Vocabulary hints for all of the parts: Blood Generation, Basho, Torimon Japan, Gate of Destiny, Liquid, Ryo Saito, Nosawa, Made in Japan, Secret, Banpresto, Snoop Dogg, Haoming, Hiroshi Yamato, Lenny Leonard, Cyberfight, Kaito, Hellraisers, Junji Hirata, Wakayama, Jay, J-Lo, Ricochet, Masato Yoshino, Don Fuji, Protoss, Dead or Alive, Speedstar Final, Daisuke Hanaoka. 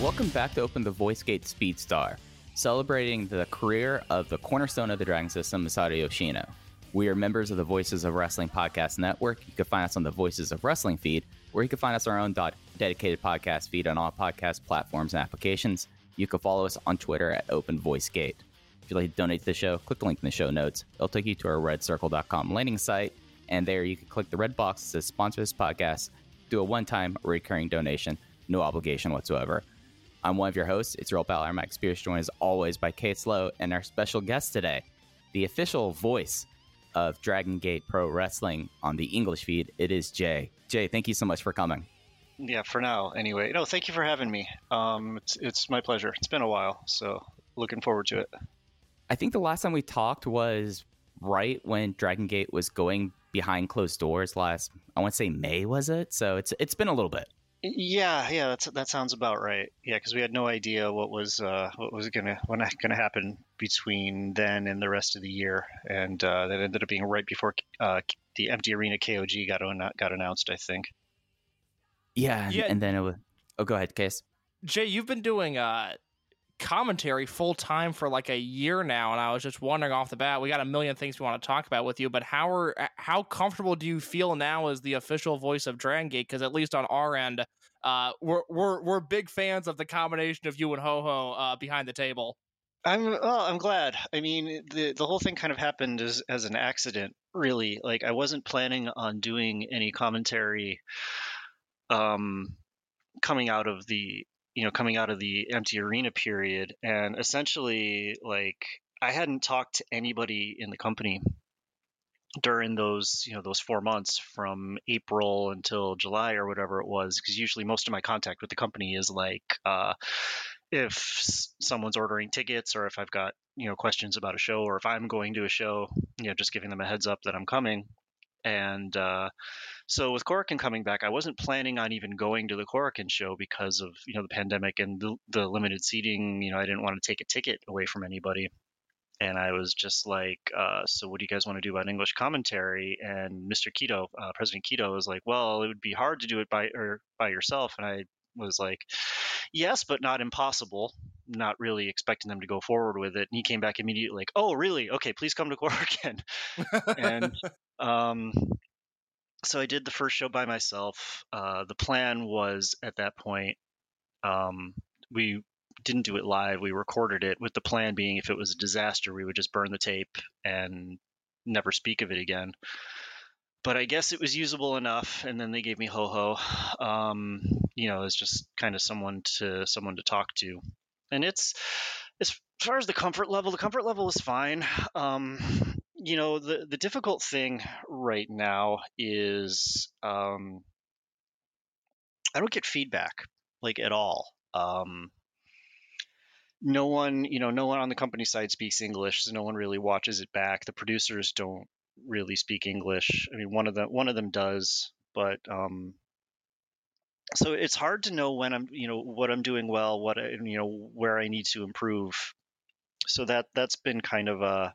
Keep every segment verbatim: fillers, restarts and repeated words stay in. Welcome back to Open the Voice Gate Speedstar, celebrating the career of the cornerstone of the Dragon System, Masato Yoshino. We are members of the Voices of Wrestling podcast network. You can find us on the Voices of Wrestling feed, or you can find us our own dot- dedicated podcast feed on all podcast platforms and applications. You can follow us on Twitter at Open Voice Gate. If you'd like to donate to the show, click the link in the show notes. It'll take you to our red circle dot com landing site, and there you can click the red box that says sponsor this podcast, do a one-time recurring donation, no obligation whatsoever. I'm one of your hosts. It's your old pal, Mike Spears, joined as always by Kate Slow, and our special guest today, the official voice of Dragon Gate Pro Wrestling on the English feed. It is Jay. Jay, thank you so much for coming. Yeah, for now, anyway. No, thank you for having me. Um, it's it's my pleasure. It's been a while, so looking forward to it. I think the last time we talked was right when Dragon Gate was going behind closed doors last, I want to say May, was it? So it's it's been a little bit. Yeah, yeah, that's that sounds about right. Yeah, because we had no idea what was uh, what was gonna when gonna happen between then and the rest of the year, and uh, that ended up being right before uh, the Empty Arena K O G got on, got announced, I think. Yeah, yeah, and then it was. Oh, go ahead, Case. Jay, you've been doing uh, commentary full time for like a year now, and I was just wondering off the bat, we got a million things we want to talk about with you, but how are how comfortable do you feel now as the official voice of Dragon Gate? Because at least on our end, uh, we're we're we're big fans of the combination of you and Ho Ho uh, behind the table. I'm well, I'm glad. I mean, the the whole thing kind of happened as as an accident, really. Like, I wasn't planning on doing any commentary, um, coming out of the. you know, coming out of the Empty Arena period. And essentially, like, I hadn't talked to anybody in the company during those, you know, those four months from April until July or whatever it was, because usually most of my contact with the company is like, uh, if someone's ordering tickets, or if I've got, you know, questions about a show, or if I'm going to a show, you know, just giving them a heads up that I'm coming. And uh, so with Korakuen coming back, I wasn't planning on even going to the Korakuen show because of, you know, the pandemic and the, the limited seating. You know, I didn't want to take a ticket away from anybody. And I was just like, uh, so what do you guys want to do about English commentary? And Mister Kaito, uh, President Kaito, was like, well, it would be hard to do it by or by yourself. And I was like, yes, but not impossible. Not really expecting them to go forward with it. And he came back immediately like, oh, really? Okay, please come to Korakuen. And um, so I did the first show by myself. Uh, the plan was at that point, um, we didn't do it live. We recorded it with the plan being if it was a disaster, we would just burn the tape and never speak of it again. But I guess it was usable enough. And then they gave me Ho Ho, um, you know, it's just kind of someone to someone to talk to. And it's, as far as the comfort level, the comfort level is fine. Um, you know, the, the difficult thing right now is um, I don't get feedback, like, at all. Um, no one, you know, no one on the company side speaks English, so no one really watches it back. The producers don't really speak English. I mean, one of them, one of them does, but um, so it's hard to know when I'm, you know, what I'm doing well, what, I, you know, where I need to improve. So that, that's been kind of a,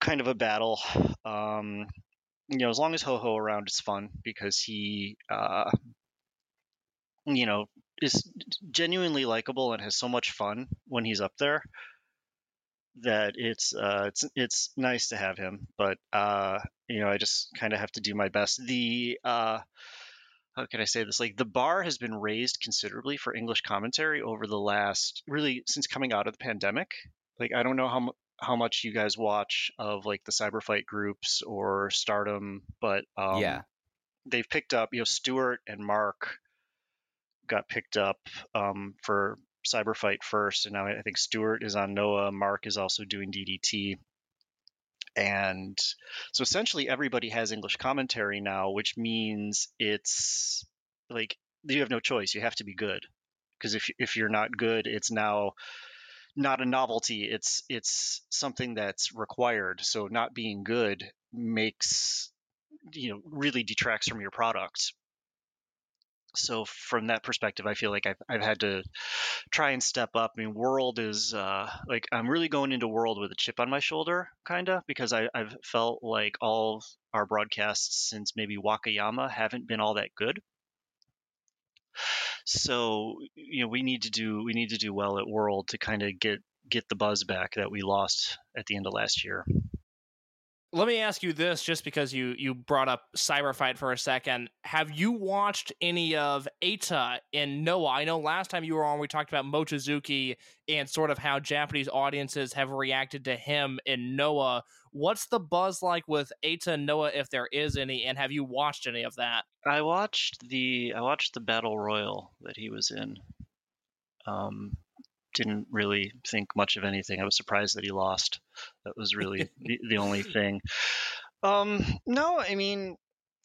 kind of a battle. Um, you know, as long as Ho Ho around, it's fun because he, uh, you know, is genuinely likable and has so much fun when he's up there that it's, uh, it's, it's nice to have him, but, uh, you know, I just kind of have to do my best. The, uh, I how can I say this? Like, the bar has been raised considerably for English commentary over the last, really, since coming out of the pandemic. Like, I don't know how how much you guys watch of like the Cyberfight groups or Stardom, but um, yeah, they've picked up. You know, Stuart and Mark got picked up um, for Cyberfight first, and now I think Stuart is on Noah. Mark is also doing D D T. And so essentially everybody has English commentary now, which means it's like you have no choice. You have to be good, because if if you're not good, it's now not a novelty. It's it's something that's required. So not being good makes, you know, really detracts from your product. So from that perspective, I feel like I've, I've had to try and step up. I mean, World is uh, like, I'm really going into World with a chip on my shoulder, kind of, because I, I've felt like all of our broadcasts since maybe Wakayama haven't been all that good. So, you know, we need to do we need to do well at World to kind of get get the buzz back that we lost at the end of last year. Let me ask you this, just because you, you brought up Cyberfight for a second. Have you watched any of Eita and Noah? I know last time you were on, we talked about Mochizuki and sort of how Japanese audiences have reacted to him and Noah. What's the buzz like with Eita and Noah, if there is any, and have you watched any of that? I watched the I watched the Battle Royal that he was in. Um Didn't really think much of anything. I was surprised that he lost. That was really the, the only thing. Um, no, I mean,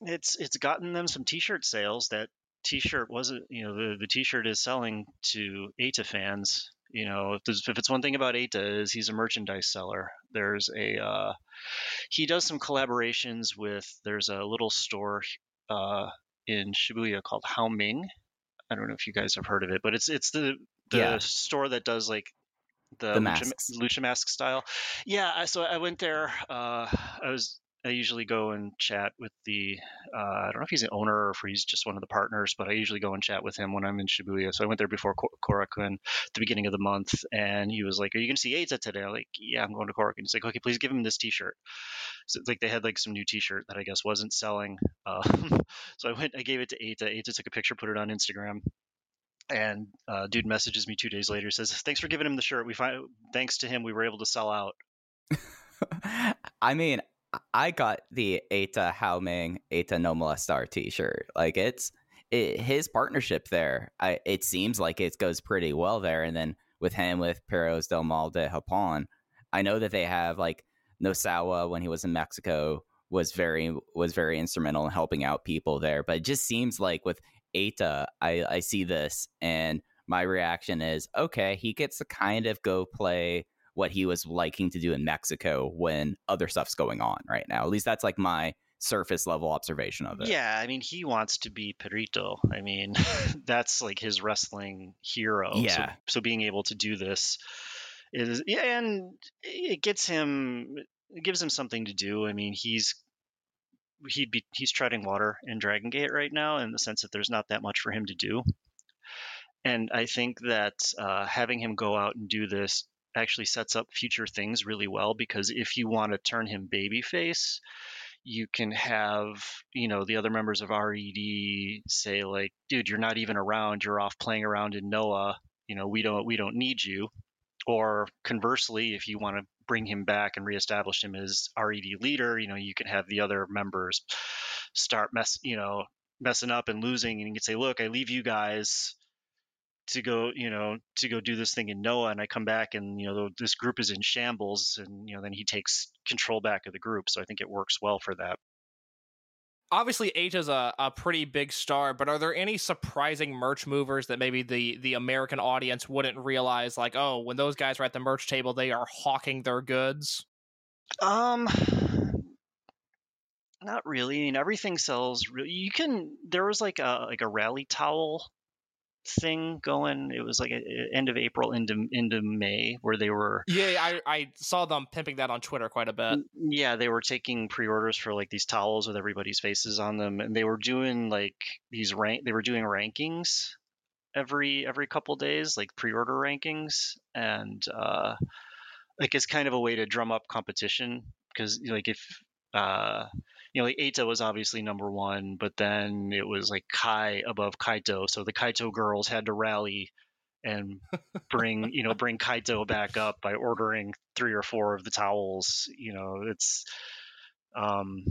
it's it's gotten them some T-shirt sales. That T-shirt wasn't, you know, the, the T-shirt is selling to Eita fans. You know, if, if it's one thing about Eita, is he's a merchandise seller. There's a uh, he does some collaborations with. There's a little store uh, in Shibuya called Haoming. I don't know if you guys have heard of it, but it's it's the The yeah. store that does like the, the lucha, lucha mask style. Yeah, so I went there. Uh, I was I usually go and chat with the uh, I don't know if he's an owner or if he's just one of the partners, but I usually go and chat with him when I'm in Shibuya. So I went there before Korakuen at the beginning of the month, and he was like, "Are you going to see Eita today?" I'm like, "Yeah, I'm going to Korakuen." He's like, "Okay, please give him this T-shirt." So it's like they had like some new T-shirt that I guess wasn't selling. Uh, so I went, I gave it to Eita. Eita took a picture, put it on Instagram. And uh, dude messages me two days later, says, "Thanks for giving him the shirt. We find thanks to him, we were able to sell out." I mean, I got the Eita Haoming Eita No Molestar T-shirt. Like it's it, his partnership there. I, it seems like it goes pretty well there. And then with him with Perros del Mal de Japón, I know that they have like Nosawa when he was in Mexico was very was very instrumental in helping out people there. But it just seems like with Eita, I, I see this and my reaction is, okay, he gets to kind of go play what he was liking to do in Mexico when other stuff's going on right now. At least that's like my surface level observation of it. Yeah, I mean, he wants to be Perito. I mean, that's like his wrestling hero. Yeah. So, so being able to do this is, yeah, and it gets him, it gives him something to do. I mean, he's he'd be he's treading water in Dragon Gate right now, in the sense that there's not that much for him to do, and I think that uh having him go out and do this actually sets up future things really well, because if you want to turn him babyface, you can have, you know, the other members of R E D say like, "Dude, you're not even around, you're off playing around in Noah, you know, we don't we don't need you." Or conversely, if you want to bring him back and reestablish him as R E D leader, you know, you can have the other members start mess, you know, messing up and losing, and you can say, "Look, I leave you guys to go, you know, to go do this thing in Noah, and I come back, and you know, this group is in shambles," and you know, then he takes control back of the group. So I think it works well for that. Obviously, Eita's a, a pretty big star, but are there any surprising merch movers that maybe the, the American audience wouldn't realize? Like, oh, when those guys are at the merch table, they are hawking their goods? Um, not really. I mean, everything sells. Re- you can. There was like a like a rally towel thing going. It was like a, a end of April into into May, where they were yeah I, I saw them pimping that on Twitter quite a bit. Yeah, they were taking pre-orders for like these towels with everybody's faces on them, and they were doing like these rank they were doing rankings every every couple days, like pre-order rankings, and uh like it's kind of a way to drum up competition, because like if uh you know, like Eita was obviously number one, but then it was like Kai above Kaito. So the Kaito girls had to rally and bring, you know, bring Kaito back up by ordering three or four of the towels. You know, it's um,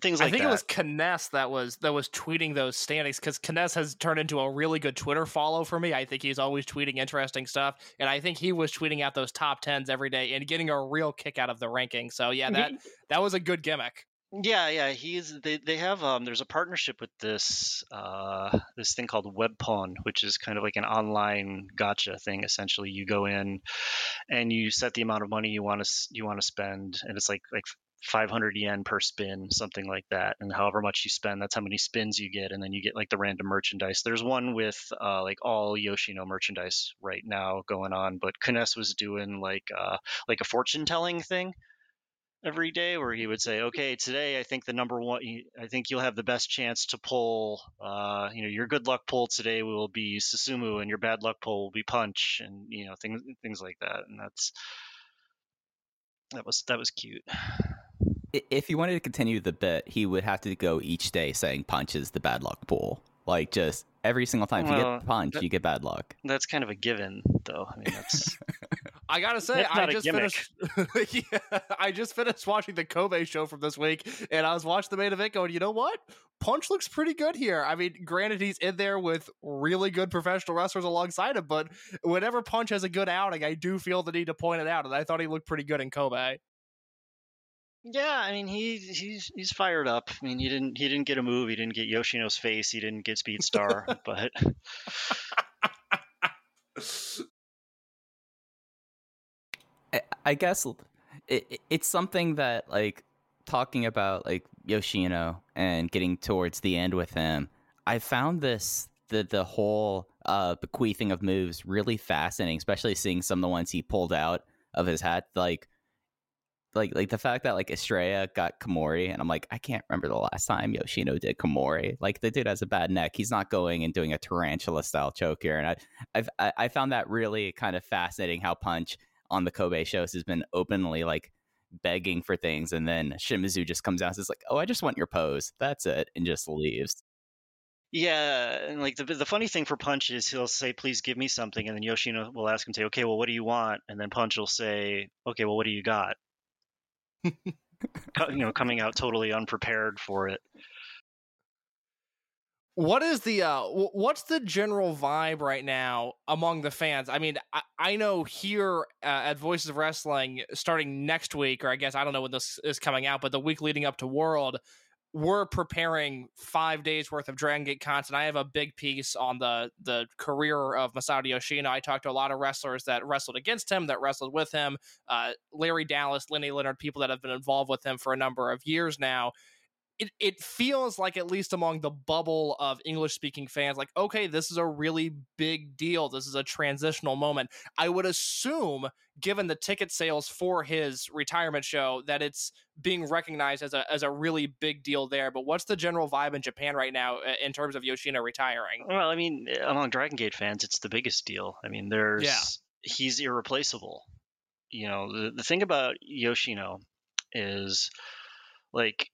things like that. I think that. It was Kness that was that was tweeting those standings, because Kness has turned into a really good Twitter follow for me. I think he's always tweeting interesting stuff, and I think he was tweeting out those top tens every day and getting a real kick out of the ranking. So yeah, that that was a good gimmick. Yeah, yeah, he's they, they have um. There's a partnership with this uh this thing called WebPawn, which is kind of like an online gacha thing. Essentially, you go in and you set the amount of money you want to you want to spend, and it's like like five hundred yen per spin, something like that. And however much you spend, that's how many spins you get, and then you get like the random merchandise. There's one with uh like all Yoshino merchandise right now going on, but Kness was doing like uh like a fortune telling thing every day, where he would say, okay, today I think the number one, I think you'll have the best chance to pull, uh, you know, your good luck pull today will be Susumu, and your bad luck pull will be Punch, and, you know, things, things like that. And that's, that was, that was cute. If he wanted to continue the bit, he would have to go each day saying Punch is the bad luck pull. Like, just every single time, if well, you get Punch, that, you get bad luck. That's kind of a given, though. I mean, that's... I gotta say, I just finished. yeah, I just finished watching the Kobe show from this week, and I was watching the main event going, you know what? Punch looks pretty good here. I mean, granted, he's in there with really good professional wrestlers alongside him, but whenever Punch has a good outing, I do feel the need to point it out, and I thought he looked pretty good in Kobe. Yeah, I mean, he he's he's fired up. I mean, he didn't he didn't get a move. He didn't get Yoshino's face. He didn't get Speed Star, but. I guess it, it's something that, like, talking about, like, Yoshino and getting towards the end with him, I found this, the, the whole uh, bequeathing of moves really fascinating, especially seeing some of the ones he pulled out of his hat. Like, like, like the fact that, like, Estrella got Komori, and I'm like, I can't remember the last time Yoshino did Komori. Like, the dude has a bad neck. He's not going and doing a tarantula-style choke here. And I, I've, I, I found that really kind of fascinating, how Punch on the Kobe shows has been openly, like, begging for things, and then Shimizu just comes out and says, like, oh, I just want your pose, that's it, and just leaves. Yeah, and like the the funny thing for Punch is he'll say, please give me something, and then Yoshino will ask him, say, okay, well, what do you want? And then Punch will say, okay, well, what do you got? You know, coming out totally unprepared for it. What is the uh, what's the general vibe right now among the fans? I mean, I, I know here uh, at Voices of Wrestling, starting next week, or I guess I don't know when this is coming out, but the week leading up to World, we're preparing five days worth of Dragon Gate content. I have a big piece on the the career of Masato Yoshino. I talked to a lot of wrestlers that wrestled against him, that wrestled with him, uh, Larry Dallas, Lenny Leonard, people that have been involved with him for a number of years now. It it feels like, at least among the bubble of English-speaking fans, like, okay, this is a really big deal. This is a transitional moment. I would assume, given the ticket sales for his retirement show, that it's being recognized as a as a really big deal there. But what's the general vibe in Japan right now in terms of Yoshino retiring? Well, I mean, among Dragon Gate fans, it's the biggest deal. I mean, there's yeah. he's irreplaceable. You know, the, the thing about Yoshino is, like,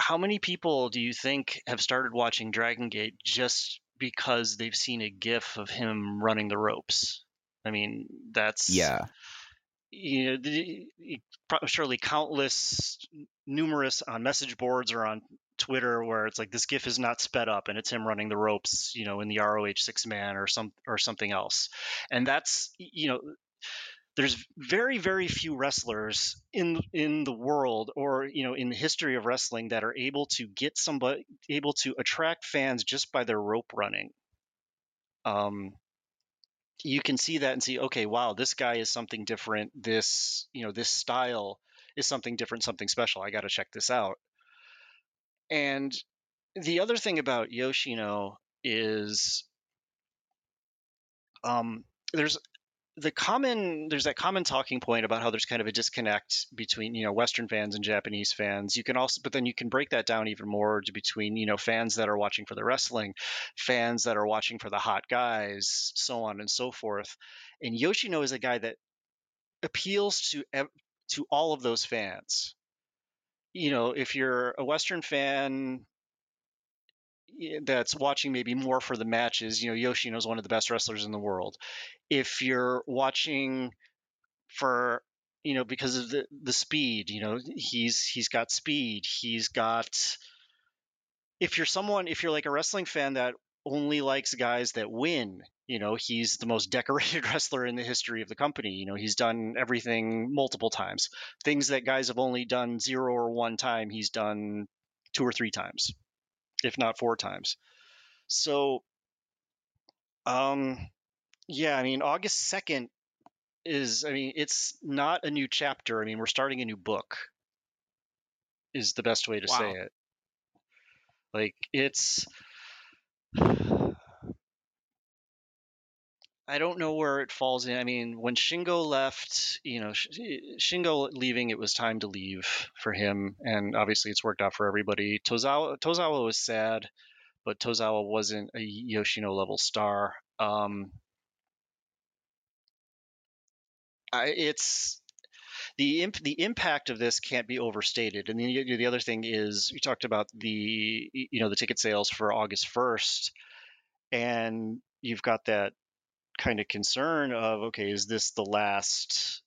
how many people do you think have started watching Dragon Gate just because they've seen a GIF of him running the ropes? I mean, that's yeah. You know, the, surely countless, numerous on message boards or on Twitter where it's like, this GIF is not sped up and it's him running the ropes, you know, in the R O H six man or some or something else, and that's you know. There's very, very few wrestlers in in the world, or you know, in the history of wrestling, that are able to get somebody, able to attract fans just by their rope running. Um, you can see that and see, okay, wow, this guy is something different. This, you know, this style is something different, something special. I got to check this out. And the other thing about Yoshino is, um, there's. The common there's that common talking point about how there's kind of a disconnect between, you know, Western fans and Japanese fans. You can also, but then you can break that down even more to between, you know, fans that are watching for the wrestling, fans that are watching for the hot guys, so on and so forth. And Yoshino is a guy that appeals to to all of those fans. you know, if you're a Western fan that's watching maybe more for the matches, you know, Yoshino's one of the best wrestlers in the world. If you're watching for, you know, because of the, the speed, you know, he's he's got speed. He's got – if you're someone – if you're like a wrestling fan that only likes guys that win, you know, he's the most decorated wrestler in the history of the company. You know, he's done everything multiple times. Things that guys have only done zero or one time, he's done two or three times, if not four times. So, um, yeah, I mean, August second is, I mean, it's not a new chapter. I mean, we're starting a new book is the best way to wow. say it. Like, it's, I don't know where it falls in. I mean, when Shingo left, you know, Shingo leaving, it was time to leave for him. And obviously it's worked out for everybody. Tozawa, Tozawa was sad, but Tozawa wasn't a Yoshino level star. Um, I, it's the imp, the impact of this can't be overstated. And the, the other thing is you talked about the, you know, the ticket sales for August first, and you've got that kind of concern of, okay, is this the last,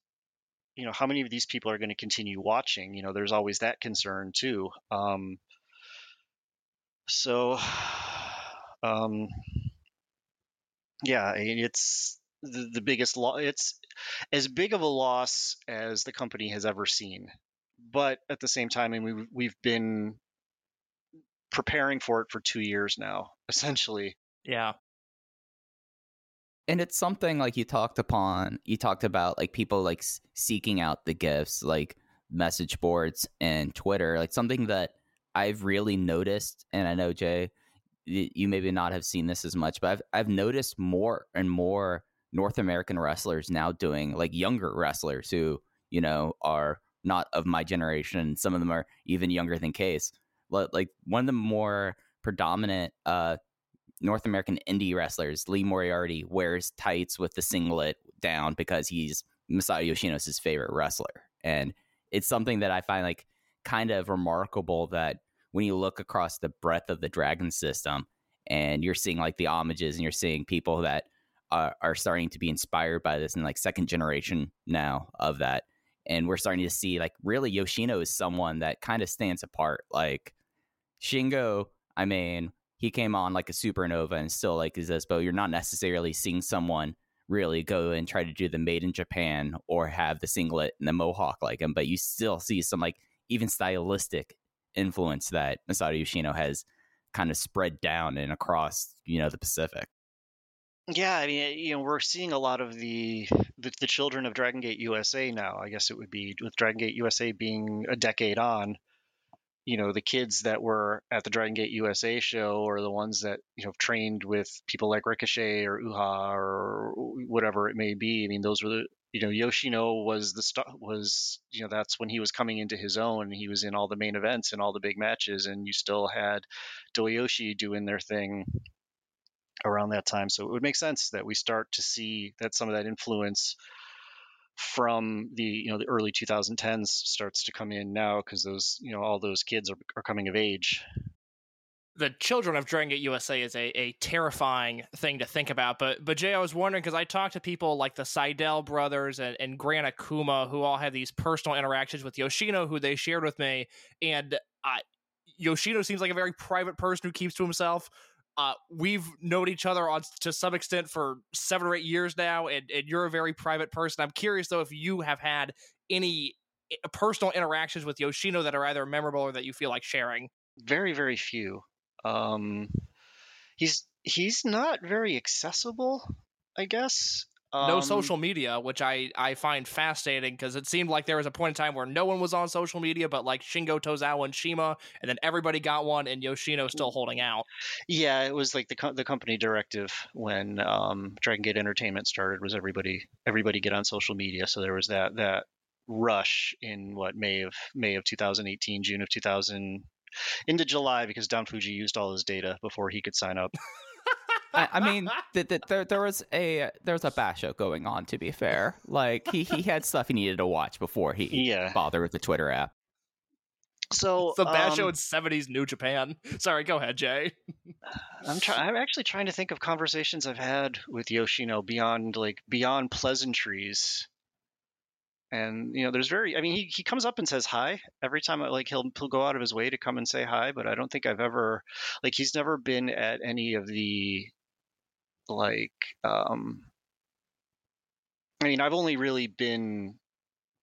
you know, how many of these people are going to continue watching? You know, there's always that concern too. Um, so, um, yeah, it's the, the biggest loss. It's as big of a loss as the company has ever seen, but at the same time, I mean, we've, we've been preparing for it for two years now, essentially. Yeah. And it's something like you talked upon, you talked about like people like seeking out the gifts, like message boards and Twitter, like something that I've really noticed. And I know, Jay, you maybe not have seen this as much, but I've, I've noticed more and more North American wrestlers now doing like younger wrestlers who, you know, are not of my generation. Some of them are even younger than Case. Like one of the more predominant, uh, North American indie wrestlers, Lee Moriarty, wears tights with the singlet down because he's Masato Yoshino's his favorite wrestler. And it's something that I find like kind of remarkable that when you look across the breadth of the Dragon system and you're seeing like the homages and you're seeing people that are, are starting to be inspired by this and like second generation now of that. And we're starting to see like really Yoshino is someone that kind of stands apart. Like Shingo, I mean, he came on like a supernova and still like is this, but you're not necessarily seeing someone really go and try to do the Made in Japan or have the singlet and the mohawk like him, but you still see some like even stylistic influence that Masato Yoshino has kind of spread down and across, you know, the Pacific. Yeah, I mean, you know, we're seeing a lot of the, the, the children of Dragon Gate U S A now. I guess it would be with Dragon Gate U S A being a decade on. You know, the kids that were at the Dragon Gate U S A show are the ones that, you know, trained with people like Ricochet or Uha or whatever it may be. I mean, those were the, you know, Yoshino was the st- was, you know, that's when he was coming into his own. He was in all the main events and all the big matches, and you still had Doyoshi doing their thing around that time. So it would make sense that we start to see that some of that influence from the, you know, the early twenty tens starts to come in now because those, you know, all those kids are, are coming of age. The children of Dragon Gate U S A is a, a terrifying thing to think about. But, but Jay, I was wondering, because I talked to people like the Seidel brothers and, and Gran Akuma, who all had these personal interactions with Yoshino, who they shared with me. And uh, Yoshino seems like a very private person who keeps to himself. Uh, we've known each other on, to some extent for seven or eight years now, and, and you're a very private person. I'm curious, though, if you have had any personal interactions with Yoshino that are either memorable or that you feel like sharing. Very, very few. Um, he's he's not very accessible, I guess. Um, no social media, which I, I find fascinating because it seemed like there was a point in time where no one was on social media, but like Shingo, Tozawa, and Shima, and then everybody got one, and Yoshino is still holding out. Yeah, it was like the co- the company directive when um, Dragon Gate Entertainment started was everybody everybody get on social media. So there was that that rush in what May of May of twenty eighteen, June of two thousand, into July because Don Fuji used all his data before he could sign up. I, I mean, th- th- there there was a there was a basho going on. To be fair, like he, he had stuff he needed to watch before he yeah. bothered with the Twitter app. So it's a bad um, show in seventies New Japan. Sorry, go ahead, Jay. I'm try- I'm actually trying to think of conversations I've had with Yoshino beyond like beyond pleasantries. And you know, there's very I mean, he he comes up and says hi every time. Like he'll he'll go out of his way to come and say hi, but I don't think I've ever like he's never been at any of the like um I mean, I've only really been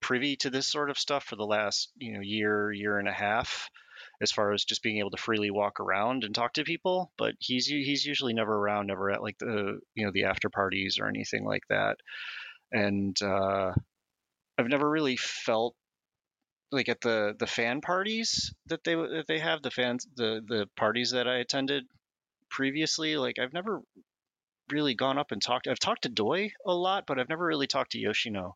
privy to this sort of stuff for the last, you know, year, year and a half, as far as just being able to freely walk around and talk to people. But he's he's usually never around, never at like the, you know, the after parties or anything like that. And uh, I've never really felt like at the, the fan parties that they that they have, the fans, the, the parties that I attended previously, like I've never really gone up and talked. I've talked to Doi a lot, but I've never really talked to Yoshino.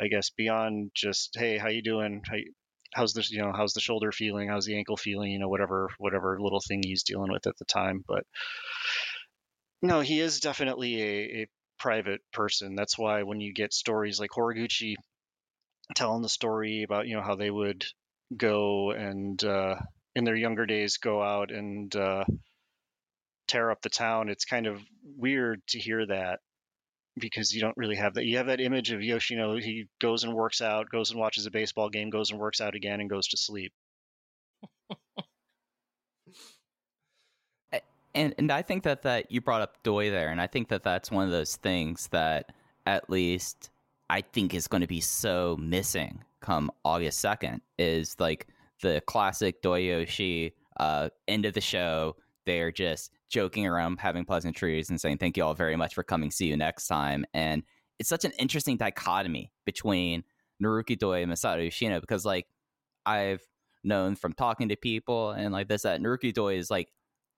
I guess beyond just, hey, how you doing? How you, how's this? You know, how's the shoulder feeling? How's the ankle feeling? You know, whatever, whatever little thing he's dealing with at the time. But no, he is definitely a, a private person. That's why when you get stories like Horiguchi telling the story about, you know, how they would go and uh, in their younger days go out and uh, tear up the town. It's kind of weird to hear that. Because you don't really have that. You have that image of Yoshino. He goes and works out, goes and watches a baseball game, goes and works out again, and goes to sleep. and and I think that, that you brought up Doi there, and I think that that's one of those things that at least I think is going to be so missing come August second is like the classic Doi Yoshi uh, end of the show. They're just joking around, having pleasantries and saying, thank you all very much for coming. See you next time. And it's such an interesting dichotomy between Naruki Doi and Masato Yoshino, because like I've known from talking to people and like this, that Naruki Doi is like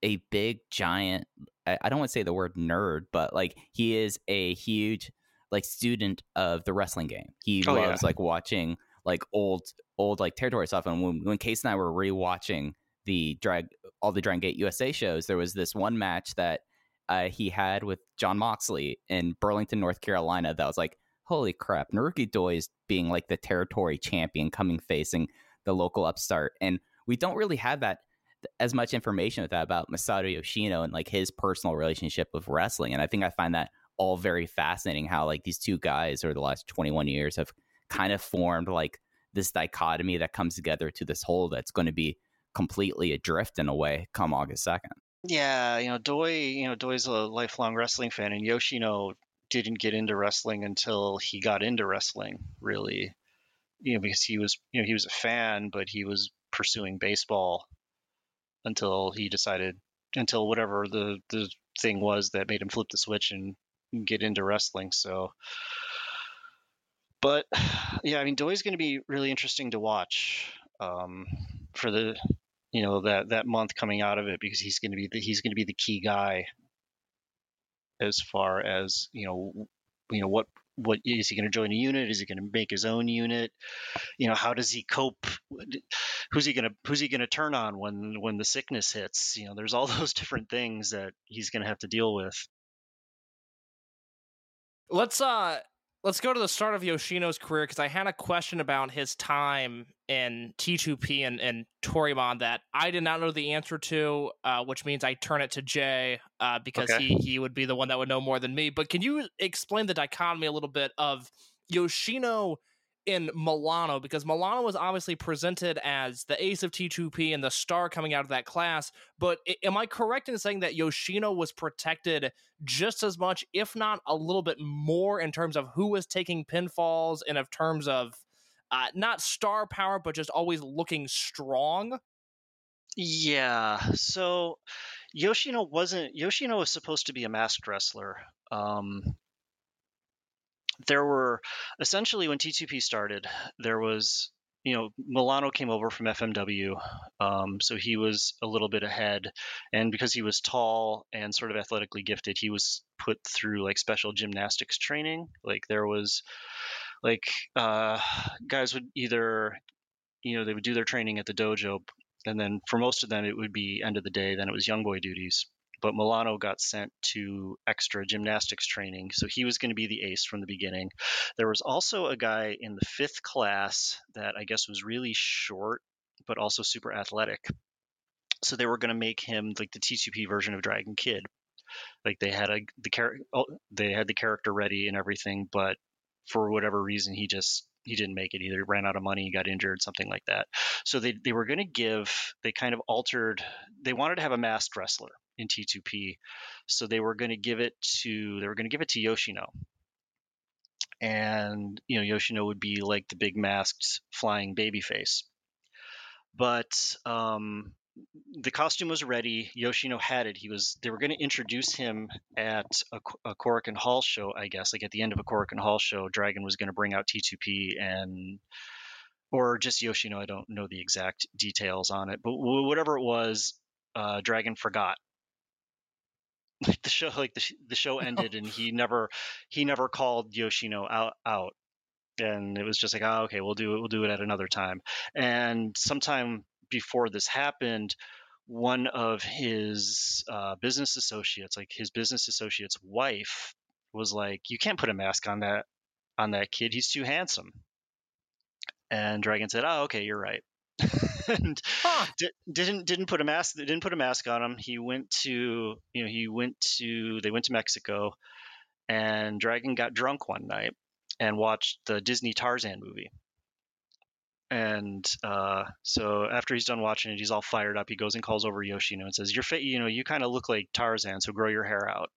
a big giant. I don't want to say the word nerd, but like he is a huge like student of the wrestling game. He oh, loves yeah. like watching like old, old like territory stuff. And when, when Case and I were rewatching the drag all the Dragon Gate U S A shows, there was this one match that uh, he had with John Moxley in Burlington, North Carolina, that was like, holy crap, Naruki Doi is being like the territory champion coming facing the local upstart. And we don't really have that as much information with that about Masato Yoshino and like his personal relationship with wrestling. And I think I find that all very fascinating, how like these two guys over the last twenty-one years have kind of formed like this dichotomy that comes together to this whole that's going to be completely adrift in a way come August second. Yeah, you know, Doi, you know, Doi's a lifelong wrestling fan, and Yoshino didn't get into wrestling until he got into wrestling, really. You know, because he was, you know, he was a fan, but he was pursuing baseball until he decided, until whatever the, the thing was that made him flip the switch and get into wrestling, so... But, yeah, I mean, Doi's going to be really interesting to watch um, for the... you know, that, that month coming out of it, because he's going to be the, he's going to be the key guy as far as, you know, you know, what, what is he going to join a unit? Is he going to make his own unit? You know, how does he cope? Who's he going to, who's he going to turn on when, when the sickness hits? You know, there's all those different things that he's going to have to deal with. Let's, uh, Let's go to the start of Yoshino's career, because I had a question about his time in T two P and, and Torimon that I did not know the answer to, uh, which means I turn it to Jay uh, because okay. he, he would be the one that would know more than me. But can you explain the dichotomy a little bit of Yoshino in Milano? Because Milano was obviously presented as the ace of T two P and the star coming out of that class. But am I correct in saying that Yoshino was protected just as much, if not a little bit more, in terms of who was taking pinfalls and in terms of uh, not star power, but just always looking strong? Yeah. So Yoshino wasn't, Yoshino was supposed to be a masked wrestler. Um, There were essentially when T two P started, there was, you know, Milano came over from F M W. Um, so he was a little bit ahead. And because he was tall and sort of athletically gifted, he was put through like special gymnastics training. Like there was like uh, guys would either, you know, they would do their training at the dojo. And then for most of them, it would be end of the day. Then it was young boy duties. But Milano got sent to extra gymnastics training. So he was going to be the ace from the beginning. There was also a guy in the fifth class that I guess was really short but also super athletic. So they were going to make him like the T two P version of Dragon Kid. Like they had a the char- oh, they had the character ready and everything, but for whatever reason, he just he didn't make it. Either he ran out of money, he got injured, something like that. So they they were going to give they kind of altered. They wanted to have a masked wrestler in T two P, so they were going to give it to they were going to give it to Yoshino. And, you know, Yoshino would be like the big masked flying babyface. But um, the costume was ready. Yoshino had it. He was. They were going to introduce him at a, a Korakuen Hall show, I guess. Like at the end of a Korakuen Hall show, Dragon was going to bring out T two P and or just Yoshino. I don't know the exact details on it, but whatever it was, uh, Dragon forgot. Like the show, like the the show ended, and he never he never called Yoshino out, out, and it was just like, oh, okay, we'll do it, we'll do it at another time. And sometime before this happened, one of his uh, business associates, like his business associate's wife, was like, you can't put a mask on that on that kid. He's too handsome. And Dragon said, oh, okay, you're right. And huh. di- didn't didn't put a mask didn't put a mask on him. He went to you know he went to they went to Mexico, and Dragon got drunk one night and watched the Disney Tarzan movie. And uh, so after he's done watching it, he's all fired up. He goes and calls over Yoshino and says, "You're fa- you know you kind of look like Tarzan, so grow your hair out."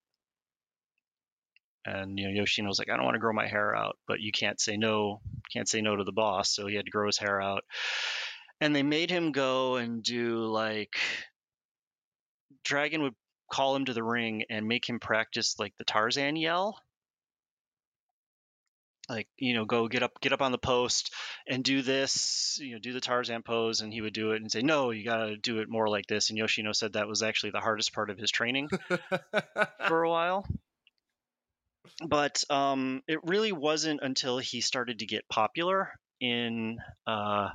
And you know Yoshino's like, "I don't want to grow my hair out, but you can't say no, can't say no to the boss." So he had to grow his hair out. And they made him go and do like Dragon would call him to the ring and make him practice like the Tarzan yell. Like, you know, go get up, get up on the post and do this, you know, do the Tarzan pose. And he would do it and say, no, you got to do it more like this. And Yoshino said that was actually the hardest part of his training for a while. But um, it really wasn't until he started to get popular in uh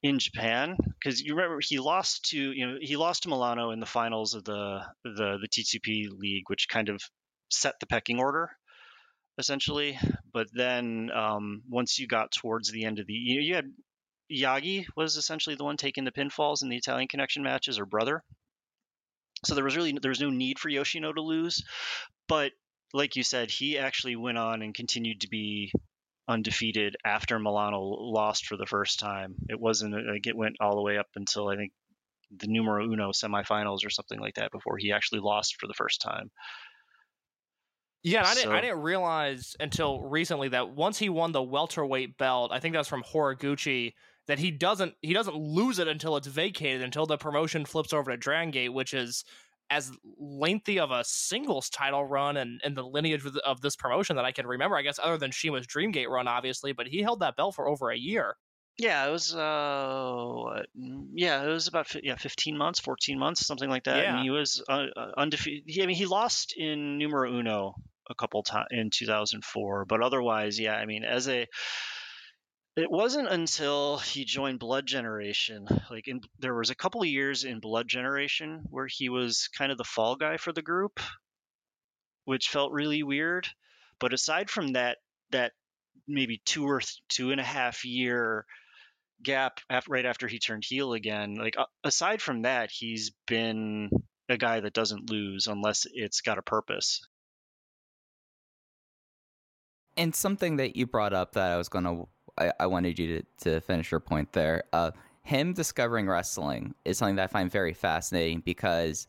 in Japan, because you remember he lost to you know he lost to Milano in the finals of the the the T two P league, which kind of set the pecking order essentially. But then um, once you got towards the end of the you know, you had Yagi was essentially the one taking the pinfalls in the Italian Connection matches, or brother. So there was really there was no need for Yoshino to lose. But like you said, he actually went on and continued to be undefeated after Milano lost for the first time. It wasn't like it went all the way up until I think the Numero Uno semifinals or something like that before he actually lost for the first time. Yeah, so. I didn't I didn't realize until recently that once he won the welterweight belt, I think that's from Horiguchi, that he doesn't he doesn't lose it until it's vacated, until the promotion flips over to Dragon Gate, which is as lengthy of a singles title run and, and the lineage of, the, of this promotion that I can remember, I guess, other than Shima's Dream Gate run, obviously, but he held that belt for over a year. Yeah, it was, uh, yeah, it was about yeah, fifteen months, fourteen months, something like that. Yeah. And he was uh, undefeated. I mean, he lost in Numero Uno a couple times in two thousand four, but otherwise, yeah, I mean, as a, it wasn't until he joined Blood Generation, like in, there was a couple of years in Blood Generation where he was kind of the fall guy for the group, which felt really weird. But aside from that, that maybe two or th- two and a half year gap af- right after he turned heel again, like uh, aside from that, he's been a guy that doesn't lose unless it's got a purpose. And something that you brought up that I was going to I wanted you to, to finish your point there. Uh, him discovering wrestling is something that I find very fascinating, because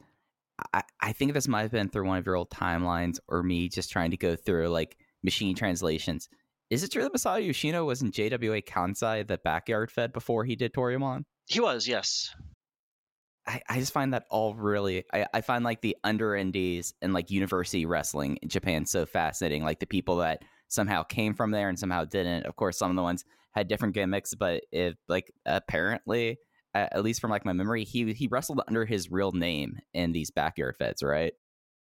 I, I think this might have been through one of your old timelines or me just trying to go through like machine translations. Is it true that Masato Yoshino was in J W A Kansai, the backyard fed, before he did Toriumon? He was, yes. I, I just find that all really... I, I find like the under-indies and like university wrestling in Japan so fascinating. Like the people that... somehow came from there and somehow didn't. Of course, some of the ones had different gimmicks, but it like apparently, at least from like my memory, he he wrestled under his real name in these backyard feds, right?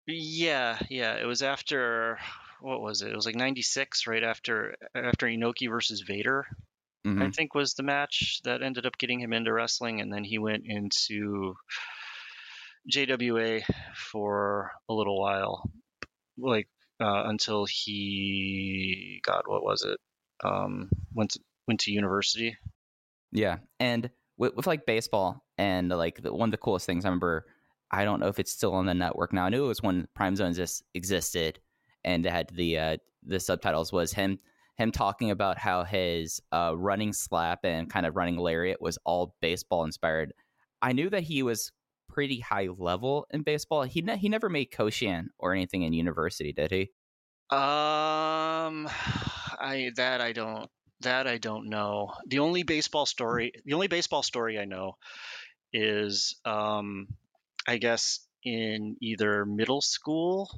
Yeah, yeah. It was after, what was it? It was like ninety-six, right after after Inoki versus Vader, mm-hmm. I think was the match that ended up getting him into wrestling, and then he went into J W A for a little while, like. Uh, until he, God, what was it? Um, went to, went to university. Yeah. And with, with like baseball and like the, one of the coolest things I remember, I don't know if it's still on the network now. I knew it was when Prime Zone just existed and they had the, uh, the subtitles was him, him talking about how his uh, running slap and kind of running lariat was all baseball inspired. I knew that he was pretty high level in baseball. He ne- he never made Koshin or anything in university, did he? Um, I that I don't that I don't know. The only baseball story, the only baseball story I know is, um, I guess in either middle school,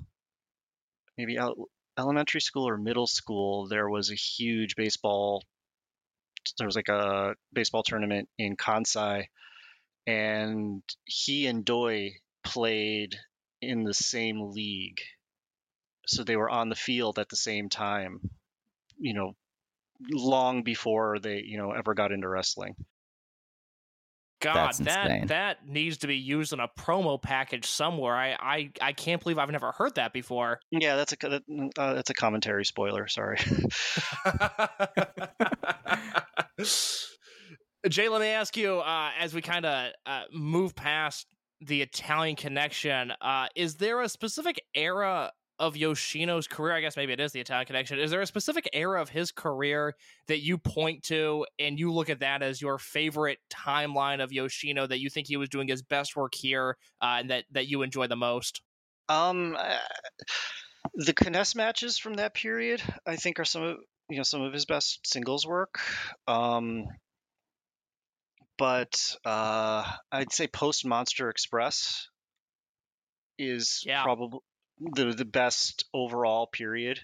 maybe out, elementary school or middle school, there was a huge baseball. There was like a baseball tournament in Kansai, and he and Doi played in the same league. So they were on the field at the same time, you know, long before they, you know, ever got into wrestling. God, that that needs to be used in a promo package somewhere. I, I, I can't believe I've never heard that before. Yeah, that's a uh, that's a commentary spoiler. Sorry. Jay, let me ask you, uh, as we kind of uh, move past the Italian connection, uh, is there a specific era of Yoshino's career? I guess maybe it is the Italian connection. Is there a specific era of his career that you point to and you look at that as your favorite timeline of Yoshino, that you think he was doing his best work here, uh, and that, that you enjoy the most? Um, uh, the Kness matches from that period, I think, are some of, you know, some of his best singles work. Um, but uh, I'd say post Monster Express is yeah. probably the the best overall period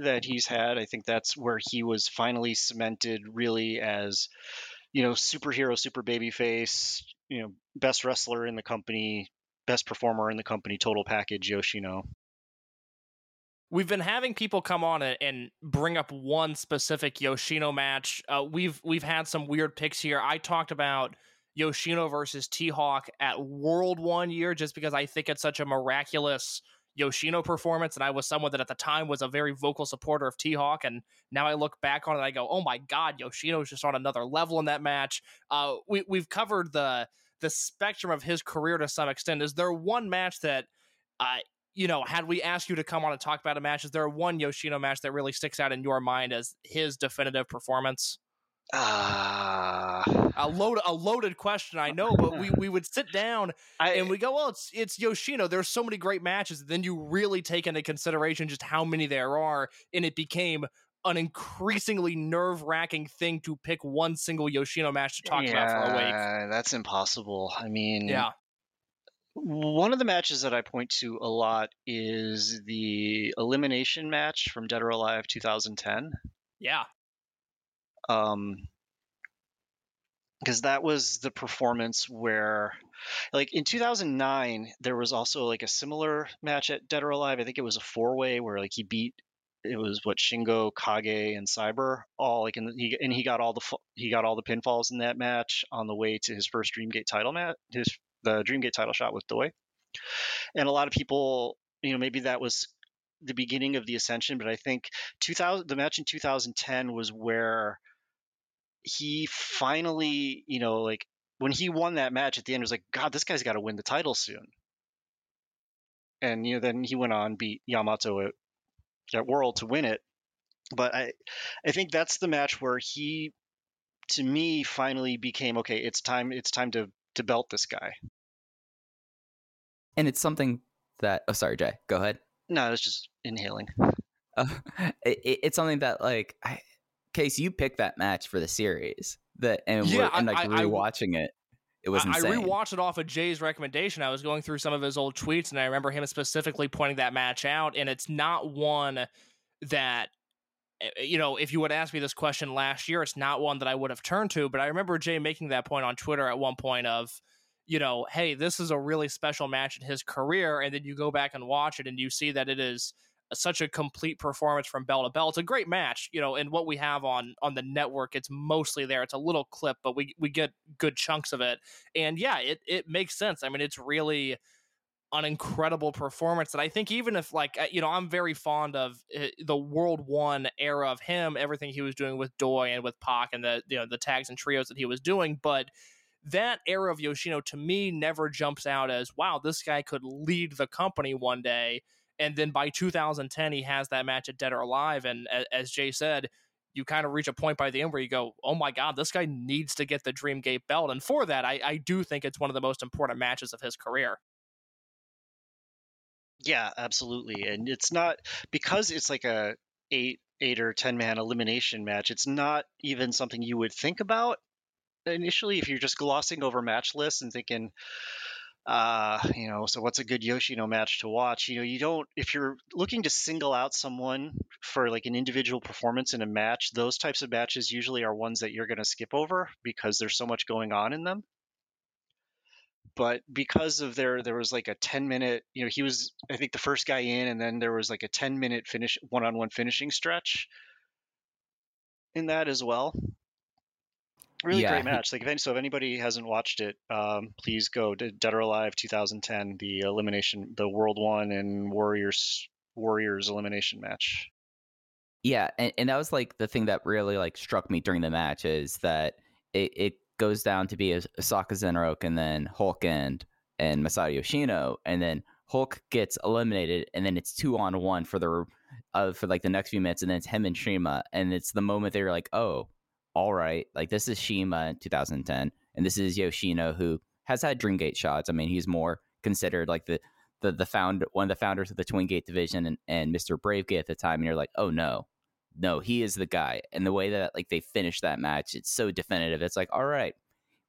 that he's had. I think that's where he was finally cemented really as, you know, superhero, super babyface, you know, best wrestler in the company, best performer in the company, total package Yoshino. We've been having people come on and bring up one specific Yoshino match. Uh, we've we've had some weird picks here. I talked about Yoshino versus T-Hawk at World one year, just because I think it's such a miraculous Yoshino performance, and I was someone that at the time was a very vocal supporter of T-Hawk, and now I look back on it and I go, oh my god, Yoshino's just on another level in that match. Uh, we, we've covered the the spectrum of his career to some extent. Is there one match that, uh, you know, had we asked you to come on and talk about a match, is there one Yoshino match that really sticks out in your mind as his definitive performance? Uh, a load, a loaded question, I know, but we, we would sit down I, and we go, well, it's it's Yoshino. There's so many great matches. Then you really take into consideration just how many there are, and it became an increasingly nerve-wracking thing to pick one single Yoshino match to talk yeah, about for a week. That's impossible. I mean, yeah. One of the matches that I point to a lot is the elimination match from Dead or Alive two thousand ten. Yeah. Um, because that was the performance where, like, in two thousand nine, there was also like a similar match at Dead or Alive. I think it was a four-way where like he beat, it was what, Shingo, Kage, and Cyber all like, and he and he got all the he got all the pinfalls in that match on the way to his first Dream Gate title match, his the Dream Gate title shot with Doi. And a lot of people, you know, maybe that was the beginning of the ascension, but I think two thousand the match in two thousand ten was where he finally, you know, like when he won that match at the end, it was like, God, this guy's got to win the title soon. And, you know, then he went on, beat Yamato at, at World to win it. But I, I think that's the match where he, to me, finally became, okay, it's time, it's time to, to belt this guy. And it's something that, oh, sorry, Jay, go ahead. No, I was just inhaling. Uh, it, it's something that, like, I, Case, you picked that match for the series, that and yeah, and like I, rewatching I, it, it was I, insane. I rewatched it off of Jay's recommendation. I was going through some of his old tweets, and I remember him specifically pointing that match out. And it's not one that, you know, if you would ask me this question last year, it's not one that I would have turned to. But I remember Jay making that point on Twitter at one point of, you know, hey, this is a really special match in his career. And then you go back and watch it and you see that it is such a complete performance from bell to bell. It's a great match, you know, and what we have on on the network, it's mostly there. It's a little clip, but we, we get good chunks of it. And yeah, it, it makes sense. I mean, it's really an incredible performance that I think, even if, like, you know, I'm very fond of the World One era of him, everything he was doing with Doi and with Pac and the, you know, the tags and trios that he was doing. But that era of Yoshino to me never jumps out as, wow, this guy could lead the company one day. And then by two thousand ten, he has that match at Dead or Alive. And as Jay said, you kind of reach a point by the end where you go, oh my God, this guy needs to get the Dream Gate belt. And for that, I, I do think it's one of the most important matches of his career. Yeah, absolutely. And it's not, because it's like a eight, eight or ten man elimination match, it's not even something you would think about initially if you're just glossing over match lists and thinking, uh, you know, so what's a good Yoshino match to watch? You know, you don't, if you're looking to single out someone for like an individual performance in a match, those types of matches usually are ones that you're going to skip over because there's so much going on in them. But because of their, there was like a ten minute, you know, he was, I think, the first guy in, and then there was like a ten minute finish, one-on-one finishing stretch in that as well. Really yeah. Great match. Like, if any, so if anybody hasn't watched it, um, please go to Dead or Alive two thousand ten, the elimination, the World One and Warriors, Warriors elimination match. Yeah. And, and that was like the thing that really like struck me during the match is that it, it, goes down to be Asaka Zenroku and then Hulk and, and Masato Yoshino, and then Hulk gets eliminated, and then it's two on one for the uh, for like the next few minutes, and then it's him and Shima, and it's the moment they're like, oh, all right, like this is Shima in two thousand ten, and this is Yoshino, who has had Dream Gate shots. I mean, he's more considered like the the the found one of the founders of the Twin Gate division and, and Mister Bravegate at the time, and you're like, oh no. No, he is the guy. And the way that like they finished that match, it's so definitive. It's like, all right,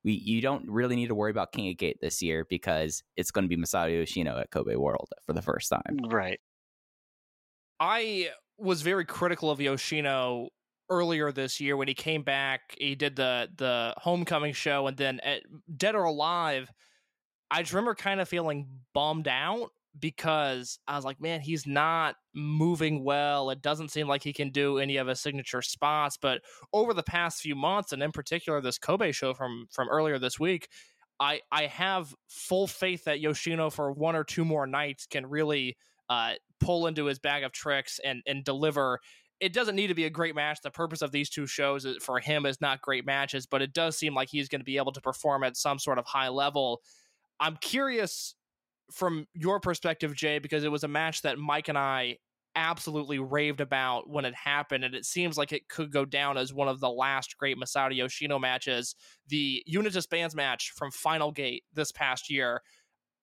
we you don't really need to worry about King of Gate this year because it's going to be Masato Yoshino at Kobe World for the first time. Right. I was very critical of Yoshino earlier this year when he came back. He did the the homecoming show, and then at Dead or Alive, I just remember kind of feeling bummed out, because I was like, man, he's not moving well. It doesn't seem like he can do any of his signature spots. But over the past few months, and in particular this Kobe show from from earlier this week, I, I have full faith that Yoshino for one or two more nights can really uh, pull into his bag of tricks and, and deliver. It doesn't need to be a great match. The purpose of these two shows for him is not great matches, but it does seem like he's going to be able to perform at some sort of high level. I'm curious from your perspective, Jay, because it was a match that Mike and I absolutely raved about when it happened, and it seems like it could go down as one of the last great Masato Yoshino matches, the Unitas Bands match from Final Gate this past year.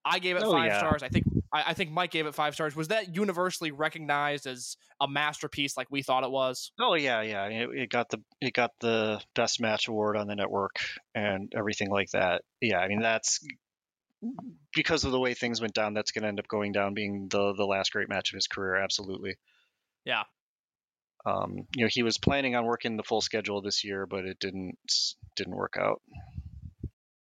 I gave it oh, five yeah. stars. I think I, I think Mike gave it five stars. Was that universally recognized as a masterpiece like we thought it was? Oh, yeah, yeah. It, it got the it got the Best Match Award on the network and everything like that. Yeah, I mean, that's... because of the way things went down, that's going to end up going down being the the last great match of his career. Absolutely. Yeah. Um, you know, he was planning on working the full schedule this year, but it didn't didn't work out.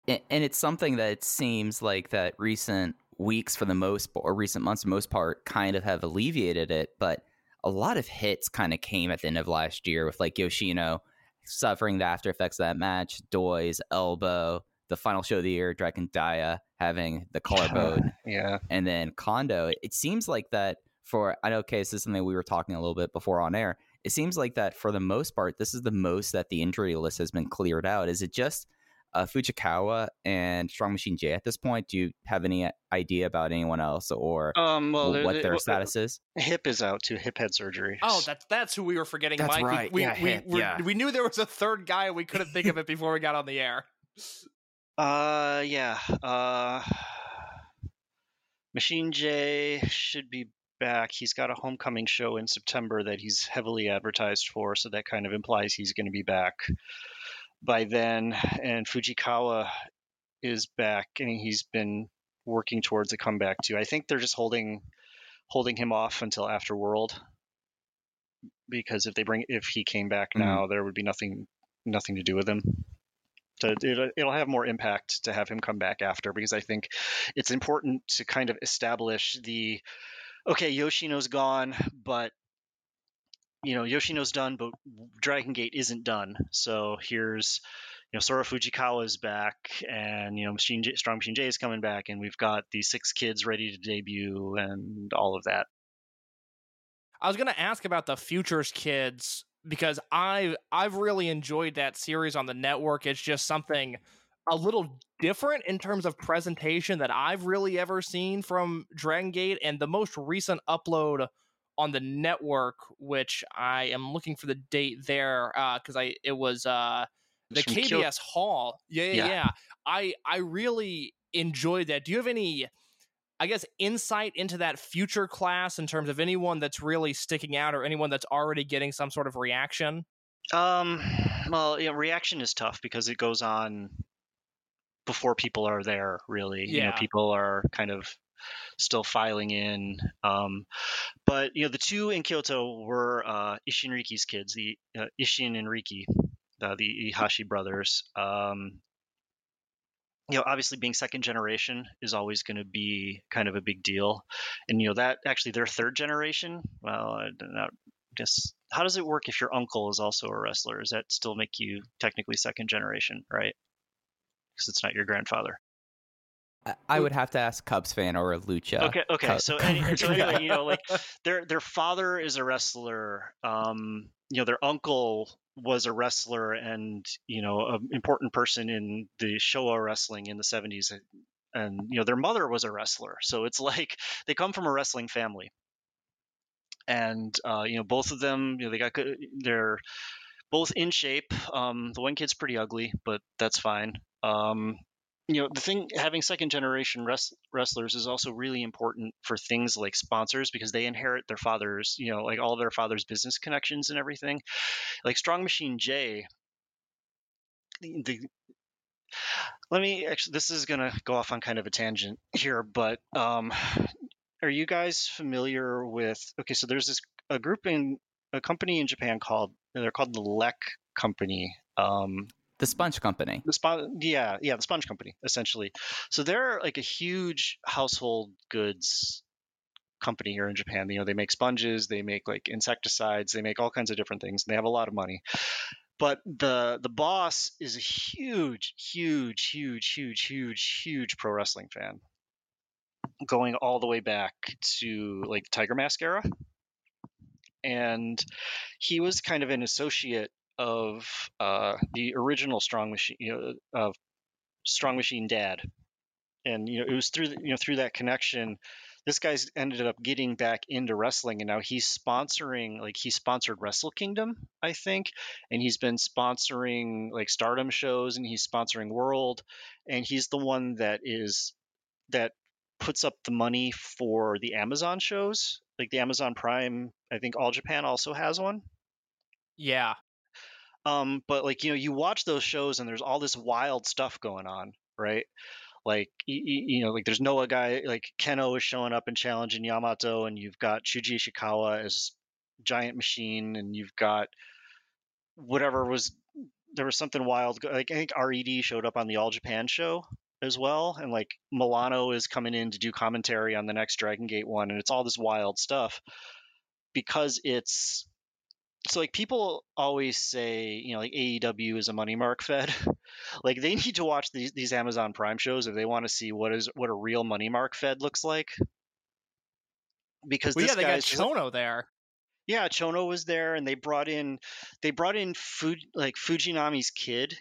And it's something that it seems like that recent weeks for the most, or recent months for the most part, kind of have alleviated it. But a lot of hits kind of came at the end of last year with like Yoshino suffering the after effects of that match, Doi's elbow, the final show of the year, Dragon Daya having the collarbone, yeah, and then Kondo. It seems like that for, I know, okay, this is something we were talking a little bit before on air. It seems like that for the most part, this is the most that the injury list has been cleared out. Is it just uh, Fuchikawa and Strong Machine Jay at this point? Do you have any idea about anyone else or um, well, what they're, their well, status is? Hip is out to hip head surgery. Oh, that's that's who we were forgetting. That's Mike. Right. We, we, yeah, we, hip, we, yeah. we knew there was a third guy, and we couldn't think of it before we got on the air. Uh, yeah. Uh, Machine J should be back. He's got a homecoming show in September that he's heavily advertised for, so that kind of implies he's going to be back by then. And Fuchikawa is back, and he's been working towards a comeback too. I think they're just holding holding him off until after World, because if they bring if he came back now, mm-hmm. there would be nothing nothing to do with him. To, it'll, it'll have more impact to have him come back after, because I think it's important to kind of establish the, okay, Yoshino's gone, but, you know, Yoshino's done, but Dragon Gate isn't done. So here's know, Sora Fujikawa is back, and, you know, Machine J, Strong Machine J is coming back, and we've got the six kids ready to debut and all of that. I was going to ask about the Futures Kids, because I've, I've really enjoyed that series on the network. It's just something a little different in terms of presentation that I've really ever seen from Dragon Gate, and the most recent upload on the network, which I am looking for the date there, because uh, I it was uh, the K B S Kyo- Hall. Yeah, yeah, yeah, yeah. I I really enjoyed that. Do you have any, I guess, insight into that future class in terms of anyone that's really sticking out or anyone that's already getting some sort of reaction? Um, well, you know, reaction is tough because it goes on before people are there, really. Yeah. You know, people are kind of still filing in, um but you know, the two in Kyoto were uh Ishinriki's kids, the uh, Ishin and Riki, uh, the Ihashi brothers. Um you know, obviously being second generation is always going to be kind of a big deal, and you know that actually their third generation, well, I don't know, just how does it work if your uncle is also a wrestler? Does that still make you technically second generation, right? Because it's not your grandfather. I would have to ask Cubs fan or a Lucha. Okay, okay. Cub- so, any, so anyway, you know, like their their father is a wrestler. Um, you know, their uncle was a wrestler, and you know, an important person in the Showa wrestling in the seventies. And you know, their mother was a wrestler. So it's like they come from a wrestling family. And uh, you know, both of them, you know, they got good. They're both in shape. Um, the one kid's pretty ugly, but that's fine. Um, You know, the thing, having second generation rest, wrestlers is also really important for things like sponsors, because they inherit their father's, you know, like all their father's business connections and everything. Like Strong Machine J, the, the let me actually, this is going to go off on kind of a tangent here, but um, are you guys familiar with, okay, so there's this, a group in, a company in Japan called, they're called the Lek Company. Um The Sponge Company. The sponge, yeah, yeah, the Sponge Company, essentially. So they're like a huge household goods company here in Japan. You know, they make sponges, they make like insecticides, they make all kinds of different things, and they have a lot of money. But the the boss is a huge, huge, huge, huge, huge, huge pro wrestling fan, going all the way back to like the Tiger Mask era. And he was kind of an associate of uh the original Strong Machine, you know, of Strong Machine Dad, and you know, it was through the, you know, through that connection, this guy's ended up getting back into wrestling, and now he's sponsoring, like he sponsored Wrestle Kingdom, I think, and he's been sponsoring like Stardom shows, and he's sponsoring World, and he's the one that is that puts up the money for the Amazon shows, like the Amazon Prime. I think All Japan also has one. Yeah. Um, but like, you know, you watch those shows and there's all this wild stuff going on, right? Like, you, you know, like there's Noah guy, like Keno is showing up and challenging Yamato, and you've got Shuji Ishikawa as Giant Machine, and you've got whatever was, there was something wild. Like I think R E D showed up on the All Japan show as well. And like Milano is coming in to do commentary on the next Dragon Gate one. And it's all this wild stuff because it's, so like people always say, you know, like A E W is a money mark fed. Like they need to watch these these Amazon Prime shows if they want to see what is what a real money mark fed looks like. Because well, this yeah, they got Chono just, there. Yeah, Chono was there, and they brought in they brought in food like Fujinami's kid.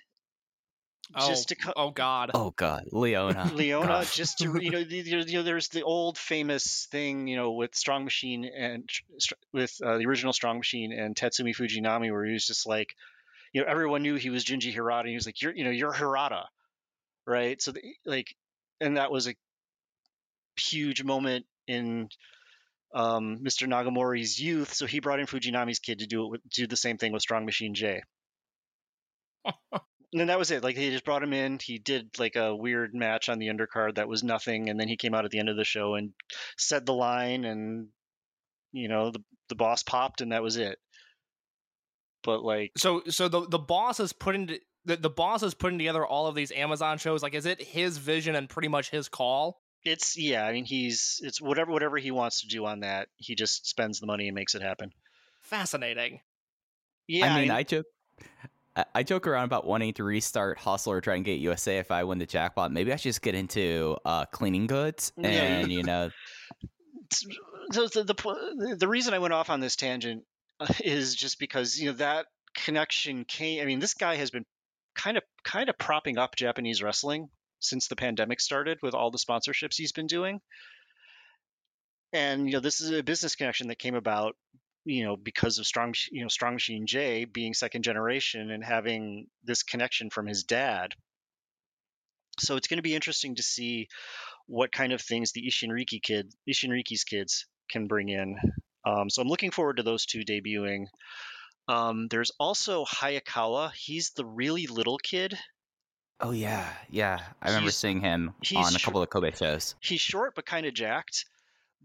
Oh, just to co- oh God! Oh God! Leona. Leona, God. Just to you know, you know, there's the old famous thing, you know, with Strong Machine and with uh, the original Strong Machine and Tatsumi Fujinami, where he was just like, you know, everyone knew he was Junji Hirata, and he was like, you're, you know, you're Hirata, right? So, the, like, and that was a huge moment in um, Mister Nagamori's youth. So he brought in Fujinami's kid to do it, with, do the same thing with Strong Machine J. And then that was it. Like they just brought him in. He did like a weird match on the undercard that was nothing, and then he came out at the end of the show and said the line, and you know the the boss popped, and that was it. But like, so so the the boss is putting the the boss is putting together all of these Amazon shows. Like, is it his vision and pretty much his call? It's yeah. I mean, he's it's whatever whatever he wants to do on that. He just spends the money and makes it happen. Fascinating. Yeah. I mean, I, I took. I joke around about wanting to restart Hustle or Dragon Gate U S A if I win the jackpot. Maybe I should just get into uh, cleaning goods and, yeah. you know. So the, the the reason I went off on this tangent is just because, you know, that connection came. I mean, this guy has been kind of kind of propping up Japanese wrestling since the pandemic started with all the sponsorships he's been doing. And, you know, this is a business connection that came about, you know, because of Strong, you know, Strong Machine Jay being second generation and having this connection from his dad. So it's going to be interesting to see what kind of things the Ishinriki kid, Ishinriki's kids can bring in. Um, so I'm looking forward to those two debuting. Um, there's also Hayakawa. He's the really little kid. Oh, yeah. Yeah. I remember he's, seeing him on a couple of Kobe shows. He's short but kind of jacked.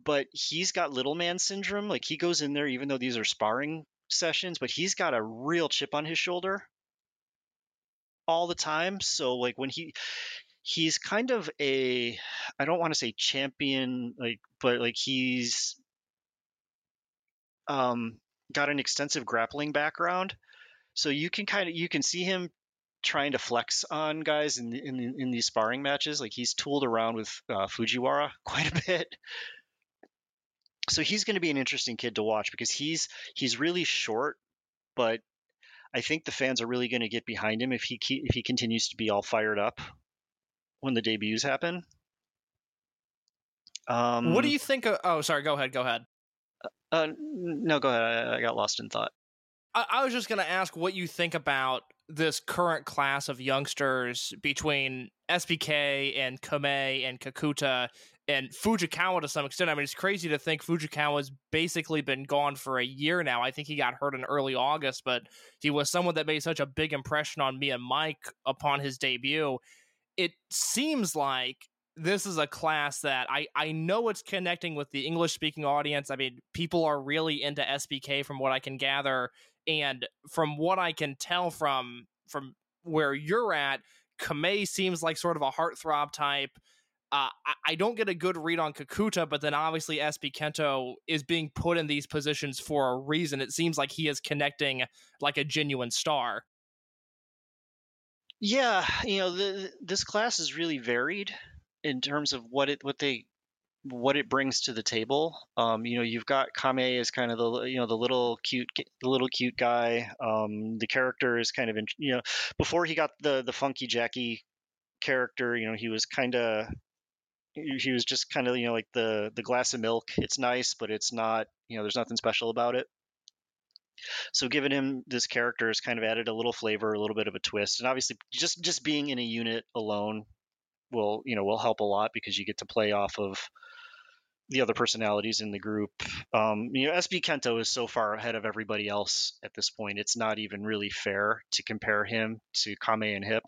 But he's got little man syndrome. Like, he goes in there, even though these are sparring sessions, but he's got a real chip on his shoulder all the time. So, like, when he he's kind of a, I don't want to say champion, like, but like he's um, got an extensive grappling background. So you can kind of you can see him trying to flex on guys in in, in these sparring matches. Like, he's tooled around with uh, Fujiwara quite a bit. So he's going to be an interesting kid to watch because he's he's really short, but I think the fans are really going to get behind him if he if he continues to be all fired up when the debuts happen. Um, what do you think? Of, oh, sorry. Go ahead. Go ahead. Uh, no, go ahead. I, I got lost in thought. I, I was just going to ask what you think about this current class of youngsters between S B K and Kamei and Kakuta. And Fujikawa to some extent. I mean, it's crazy to think Fujikawa's basically been gone for a year now. I think he got hurt in early August, but he was someone that made such a big impression on me and Mike upon his debut. It seems like this is a class that I, I know it's connecting with the English-speaking audience. I mean, people are really into S B K from what I can gather. And from what I can tell from, from where you're at, Kamei seems like sort of a heartthrob type. Uh, I don't get a good read on Kakuta, but then obviously S B Kento is being put in these positions for a reason. It seems like he is connecting like a genuine star. Yeah, you know, the, this class is really varied in terms of what it what they what it brings to the table. Um, you know, you've got Kamei as kind of the you know the little cute the little cute guy. Um, the character is kind of in, you know before he got the the funky Jackie character, you know, he was kind of. He was just kind of, you know, like the, the glass of milk. It's nice, but it's not, you know, there's nothing special about it. So giving him this character has kind of added a little flavor, a little bit of a twist. And obviously just, just being in a unit alone will, you know, will help a lot because you get to play off of the other personalities in the group. Um, you know, S B Kento is so far ahead of everybody else at this point. It's not even really fair to compare him to Kamei and Hip.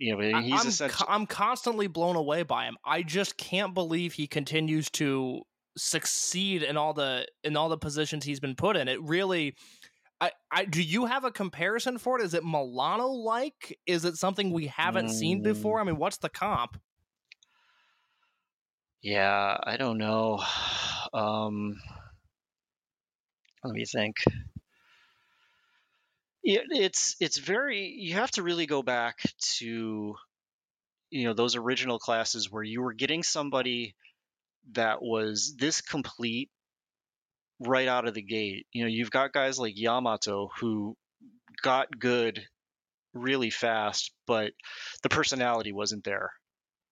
You know, he's I'm, essentially... I'm constantly blown away by him. I just can't believe he continues to succeed in all the in all the positions he's been put in. It really, I, I do you have a comparison for it? Is it Milano like? Is it something we haven't mm. seen before? I mean, what's the comp? Yeah, I don't know. Um, let me think. It's it's very you have to really go back to, you know, those original classes where you were getting somebody that was this complete right out of the gate. You know, you've got guys like Yamato who got good really fast, but the personality wasn't there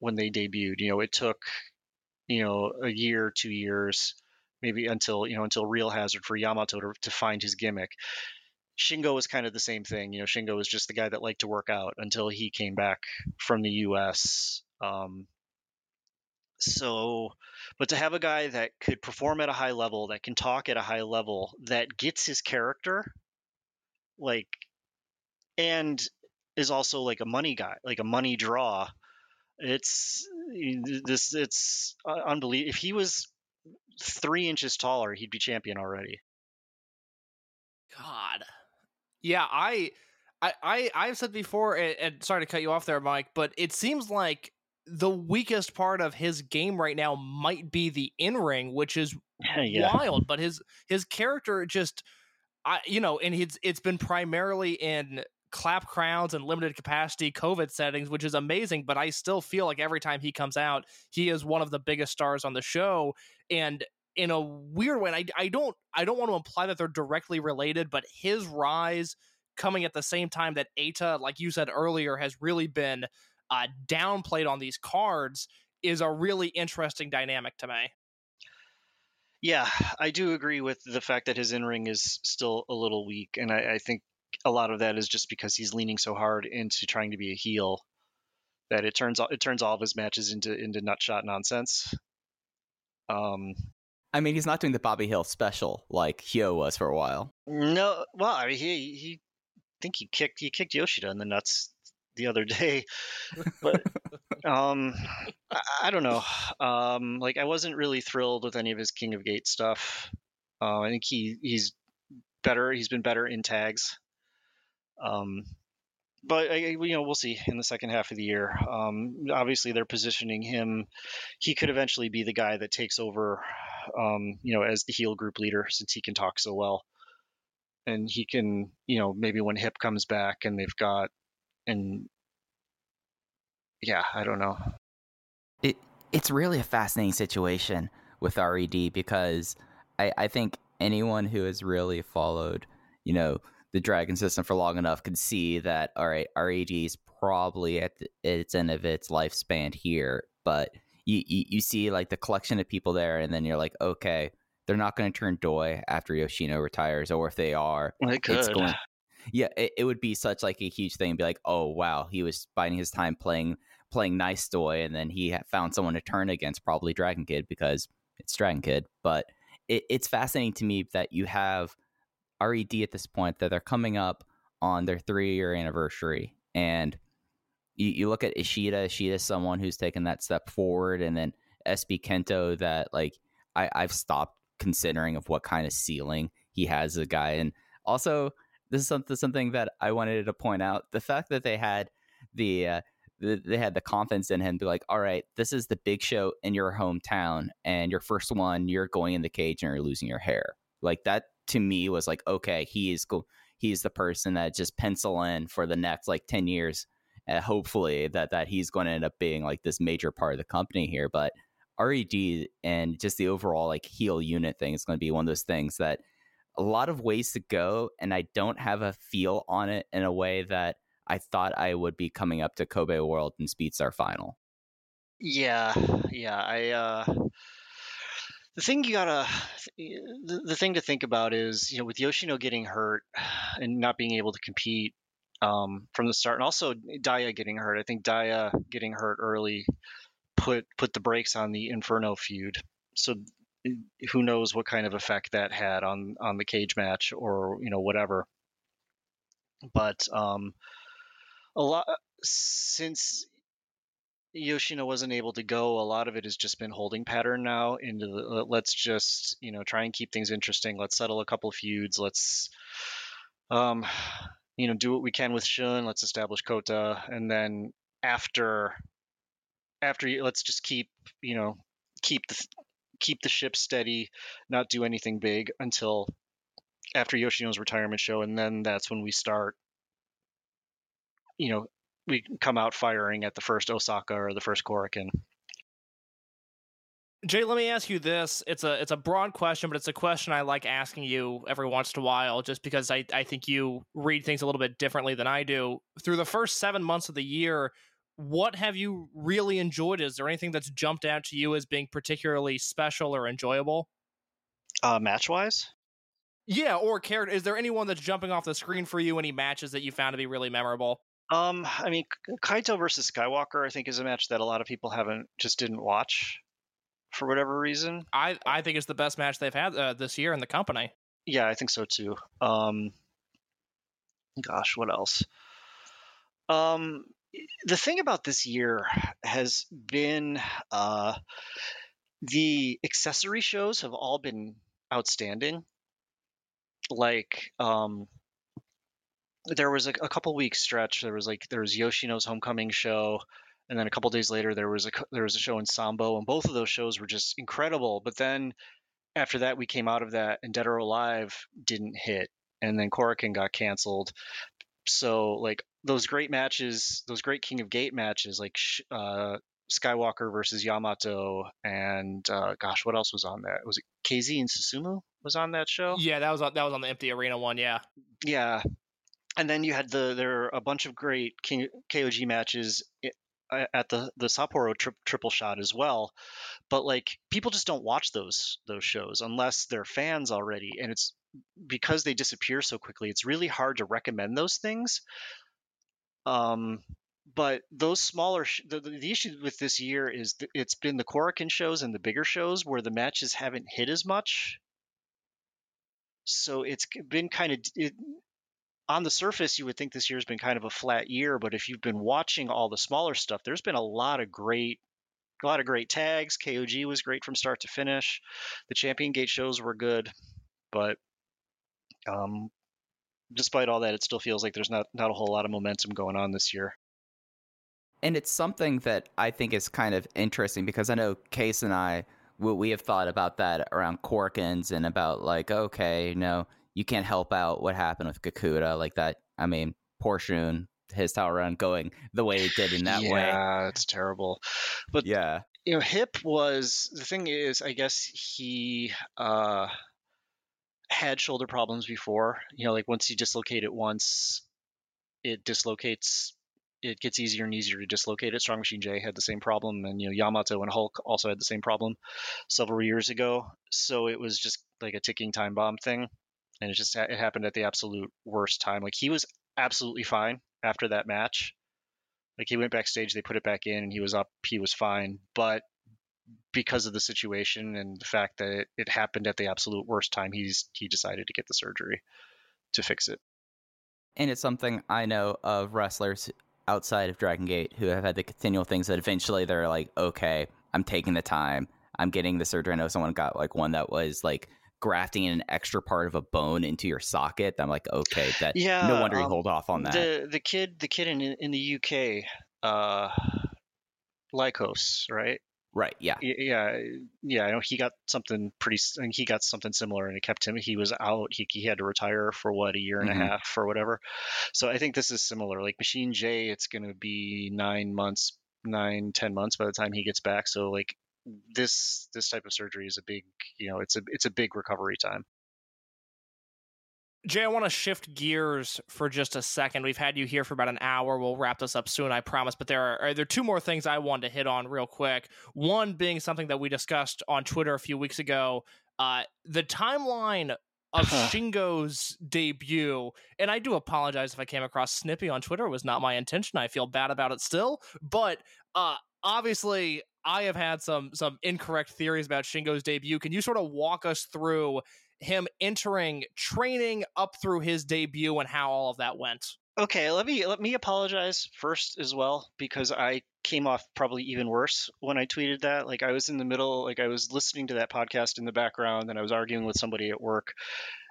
when they debuted. You know, it took, you know, a year, two years, maybe until, you know, until Real Hazard for Yamato to, to find his gimmick. Shingo was kind of the same thing. You know, Shingo was just the guy that liked to work out until he came back from the U S. Um, so, but to have a guy that could perform at a high level, that can talk at a high level, that gets his character, like, and is also like a money guy, like a money draw. It's this, it's unbelievable. If he was three inches taller, he'd be champion already. God. Yeah, I, I, I, I've said before, and, and sorry to cut you off there, Mike, but it seems like the weakest part of his game right now might be the in-ring, which is yeah. wild. But his his character just, I, you know, and it's it's been primarily in clap crowds and limited capacity COVID settings, which is amazing. But I still feel like every time he comes out, he is one of the biggest stars on the show. And in a weird way, I I don't I don't want to imply that they're directly related, but his rise coming at the same time that Eita, like you said earlier, has really been uh, downplayed on these cards is a really interesting dynamic to me. Yeah, I do agree with the fact that his in-ring is still a little weak, and I, I think a lot of that is just because he's leaning so hard into trying to be a heel that it turns it turns all of his matches into into nutshot nonsense. Um, I mean, he's not doing the Bobby Hill special like Hyo was for a while. No, well, I mean, he he I think he kicked he kicked Yoshida in the nuts the other day, but um, I, I don't know. Um, like I wasn't really thrilled with any of his King of Gate stuff. Uh, I think he he's better. He's been better in tags. Um, but I, you know, we'll see in the second half of the year. Um, obviously they're positioning him. He could eventually be the guy that takes over, um, you know, as the heel group leader, since he can talk so well, and he can, you know, maybe when Hip comes back and they've got, and yeah, I don't know. It, it's really a fascinating situation with R E D, because I, I think anyone who has really followed, you know, the Dragon System for long enough could see that, all right, R E D is probably at the, its end of its lifespan here, but you, you you see like the collection of people there, and then you're like, okay, they're not going to turn Doi after Yoshino retires, or if they are, they could. It's going, yeah, it, it would be such like a huge thing, be like, oh wow, he was biding his time playing playing nice Doi, and then he found someone to turn against, probably Dragon Kid, because it's Dragon Kid. But it, it's fascinating to me that you have R E D at this point, that they're coming up on their three-year anniversary, and you, you look at Ishida. Ishida's someone who's taken that step forward, and then S B Kento, that like I, I've stopped considering of what kind of ceiling he has as a guy. And also, this is something, something that I wanted to point out: the fact that they had the, uh, the they had the confidence in him to be like, all right, this is the big show in your hometown, and your first one, you're going in the cage and you're losing your hair like that. To me was like, okay, he is cool. He's the person that just pencil in for the next like ten years, and hopefully that, that he's going to end up being like this major part of the company here. But R E D and just the overall like heel unit thing is going to be one of those things that a lot of ways to go. And I don't have a feel on it in a way that I thought I would be coming up to Kobe World and Speedstar Final. Yeah. Yeah. I, uh, The thing you gotta, the, the thing to think about is, you know, with Yoshino getting hurt and not being able to compete um, from the start, and also Daya getting hurt. I think Daya getting hurt early put put the brakes on the Inferno feud. So who knows what kind of effect that had on on the cage match, or you know, whatever. But um, a lot since Yoshino wasn't able to go, a lot of it has just been holding pattern now into the, let's just, you know, try and keep things interesting. Let's settle a couple feuds. Let's, um, you know, do what we can with Shun. Let's establish Kota. And then after, after let's just keep, you know, keep the, keep the ship steady, not do anything big until after Yoshino's retirement show. And then that's when we start, you know, we come out firing at the first Osaka or the first Korakuen. Jay, let me ask you this. It's a it's a broad question, but it's a question I like asking you every once in a while, just because I, I think you read things a little bit differently than I do. Through the first seven months of the year, what have you really enjoyed? Is there anything that's jumped out to you as being particularly special or enjoyable? Uh, match-wise? Yeah, or character. Is there anyone that's jumping off the screen for you, any matches that you found to be really memorable? Um, I mean, Kaito versus Skywalker, I think, is a match that a lot of people haven't just didn't watch for whatever reason. I, I think it's the best match they've had uh, this year in the company. Yeah, I think so too. Um, gosh, what else? Um, the thing about this year has been uh, the accessory shows have all been outstanding. Like, um. There was a, a couple weeks stretch. There was like there was Yoshino's homecoming show, and then a couple days later there was a there was a show in Sambo, and both of those shows were just incredible. But then after that, we came out of that, and Dead or Alive didn't hit, and then Korakuen got canceled. So like those great matches, those great King of Gate matches, like uh, Skywalker versus Yamato, and uh, gosh, what else was on that? Was it K Z and Susumu was on that show? Yeah, that was on, that was on the Empty Arena one. Yeah, yeah. And then you had the there are a bunch of great King, K O G matches at the the Sapporo tri- triple shot as well. But like people just don't watch those those shows unless they're fans already, and it's because they disappear so quickly. It's really hard to recommend those things. Um, but those smaller sh- the, the, the issue with this year is th- it's been the Korakuen shows and the bigger shows where the matches haven't hit as much. So it's been kind of it, on the surface, you would think this year has been kind of a flat year, but if you've been watching all the smaller stuff, there's been a lot of great, a lot of great tags. K O G was great from start to finish. The Champion Gate shows were good, but um, despite all that, it still feels like there's not, not a whole lot of momentum going on this year. And it's something that I think is kind of interesting because I know Case and I, we, we have thought about that around Korakuen's and about like, okay, you know, you can't help out what happened with Gakuta like that. I mean, poor Shun, his title run going the way it did in that yeah, way. Yeah, it's terrible. But yeah, you know, Hip was the thing is, I guess he uh, had shoulder problems before. You know, like once you dislocate it once, it dislocates. It gets easier and easier to dislocate it. Strong Machine Jay had the same problem, and you know Yamato and Hulk also had the same problem several years ago. So it was just like a ticking time bomb thing. And it just it happened at the absolute worst time. Like he was absolutely fine after that match. Like he went backstage, they put it back in, and he was up. He was fine, but because of the situation and the fact that it, it happened at the absolute worst time, he's he decided to get the surgery to fix it. And it's something I know of wrestlers outside of Dragon Gate who have had the continual things that eventually they're like, okay, I'm taking the time, I'm getting the surgery. I know someone got like one that was like grafting in an extra part of a bone into your socket. I'm like, okay, that yeah, no wonder you um, hold off on that. The the kid the kid in in the U K, uh, Lycos, right? Right. Yeah. Yeah. Yeah. I know he got something pretty. I mean, he got something similar, and it kept him. He was out. He he had to retire for what a year and mm-hmm. a half or whatever. So I think this is similar. Like Machine J, it's going to be nine months, nine ten months by the time he gets back. So like. This this type of surgery is a big, you know, it's a it's a big recovery time. Jay, I want to shift gears for just a second. We've had you here for about an hour. We'll wrap this up soon, I promise. But there are, are there are two more things I wanted to hit on real quick. One being something that we discussed on Twitter a few weeks ago, uh, the timeline of huh. Shingo's debut. And I do apologize if I came across snippy on Twitter. It was not my intention. I feel bad about it still. But uh, obviously, I have had some some incorrect theories about Shingo's debut. Can you sort of walk us through him entering training up through his debut and how all of that went? Okay, let me let me apologize first as well, because I came off probably even worse when I tweeted that. Like I was in the middle, like I was listening to that podcast in the background and I was arguing with somebody at work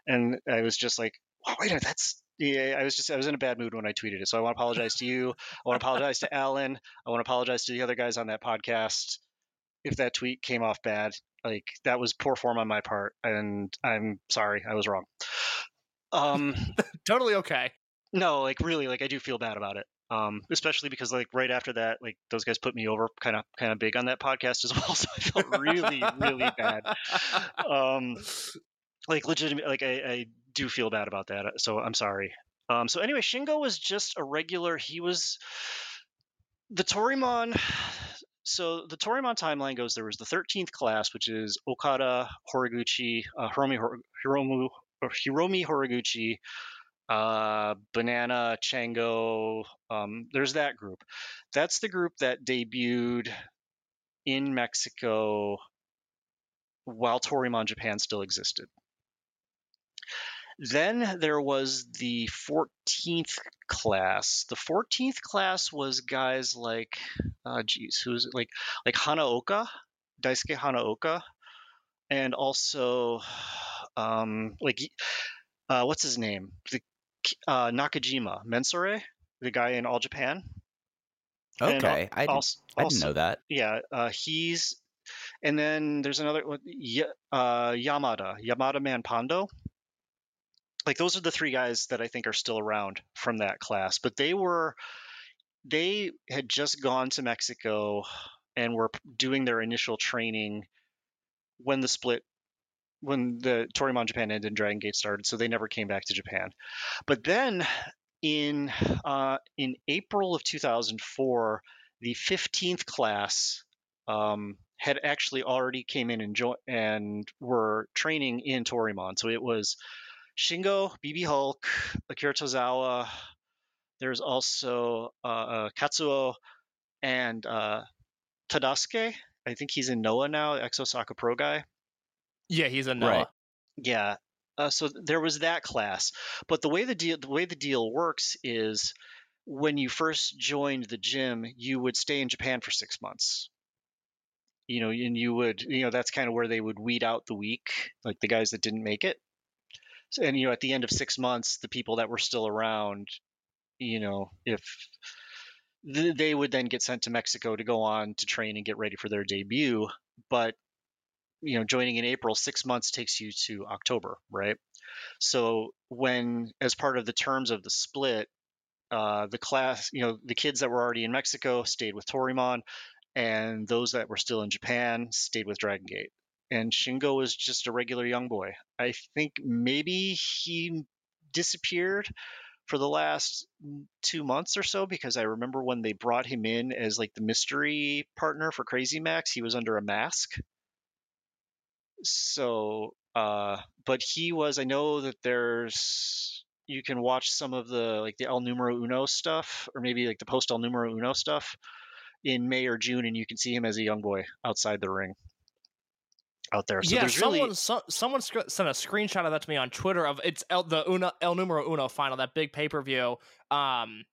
and I was just like, oh, wait a minute, that's Yeah, I was just I was in a bad mood when I tweeted it. So I want to apologize to you. I want to apologize to Alan. I want to apologize to the other guys on that podcast. If that tweet came off bad, like that was poor form on my part. And I'm sorry, I was wrong. Um, totally okay. No, like really, like I do feel bad about it. Um, especially because like right after that, like those guys put me over kind of kind of big on that podcast as well. So I felt really, really bad. Um, like legitimate, like I, I do feel bad about that, so I'm sorry. Um, so anyway, Shingo was just a regular. He was the Torimon. So the Torimon timeline goes: there was the thirteenth class, which is Okada, Horiguchi, uh, Hiromu, Hiromu, or Hiromi Horiguchi, uh, Banana, Chango. Um, there's that group. That's the group that debuted in Mexico while Torimon Japan still existed. Then there was the fourteenth class. The fourteenth class was guys like, uh, geez, who's it? Like, like Hanaoka, Daisuke Hanaoka, and also, um, like, uh, what's his name? The uh, Nakajima Mensore, the guy in All Japan. Okay, al- I, didn't, also, I didn't know that. Yeah, uh, he's, and then there's another uh, Yamada, Yamada Manpando. like those are the three guys that I think are still around from that class. But they were, they had just gone to Mexico and were doing their initial training when the split, when the Torimon Japan ended and Dragon Gate started. So they never came back to Japan. But then in uh, in April of two thousand four, the fifteenth class um, had actually already came in and jo- and were training in Torimon. So it was Shingo, B B Hulk, Akira Tozawa. There's also uh, uh, Katsuo and uh, Tadasuke. I think he's in Noah now, Exo Saka Pro guy. Yeah, he's in Noah. Right. Yeah. Uh, so there was that class. But the way the deal the way the deal works is when you first joined the gym, you would stay in Japan for six months. You know, and you would, you know, that's kind of where they would weed out the weak, like the guys that didn't make it. So, and, you know, at the end of six months, the people that were still around, you know, if th- they would then get sent to Mexico to go on to train and get ready for their debut. But, you know, joining in April, six months takes you to October, right? So when, as part of the terms of the split, uh, the class, you know, the kids that were already in Mexico stayed with Torimon, and those that were still in Japan stayed with Dragon Gate. And Shingo was just a regular young boy. I think maybe he disappeared for the last two months or so, because I remember when they brought him in as like the mystery partner for Crazy Max, he was under a mask. So, uh, but he was, I know that there's, you can watch some of the, like the El Numero Uno stuff, or maybe like the post El Numero Uno stuff in May or June, and you can see him as a young boy outside the ring out there. So yeah, someone, really... so, someone sc- sent a screenshot of that to me on Twitter of it's El, the Uno, El Numero Uno final, that big pay-per-view. Um,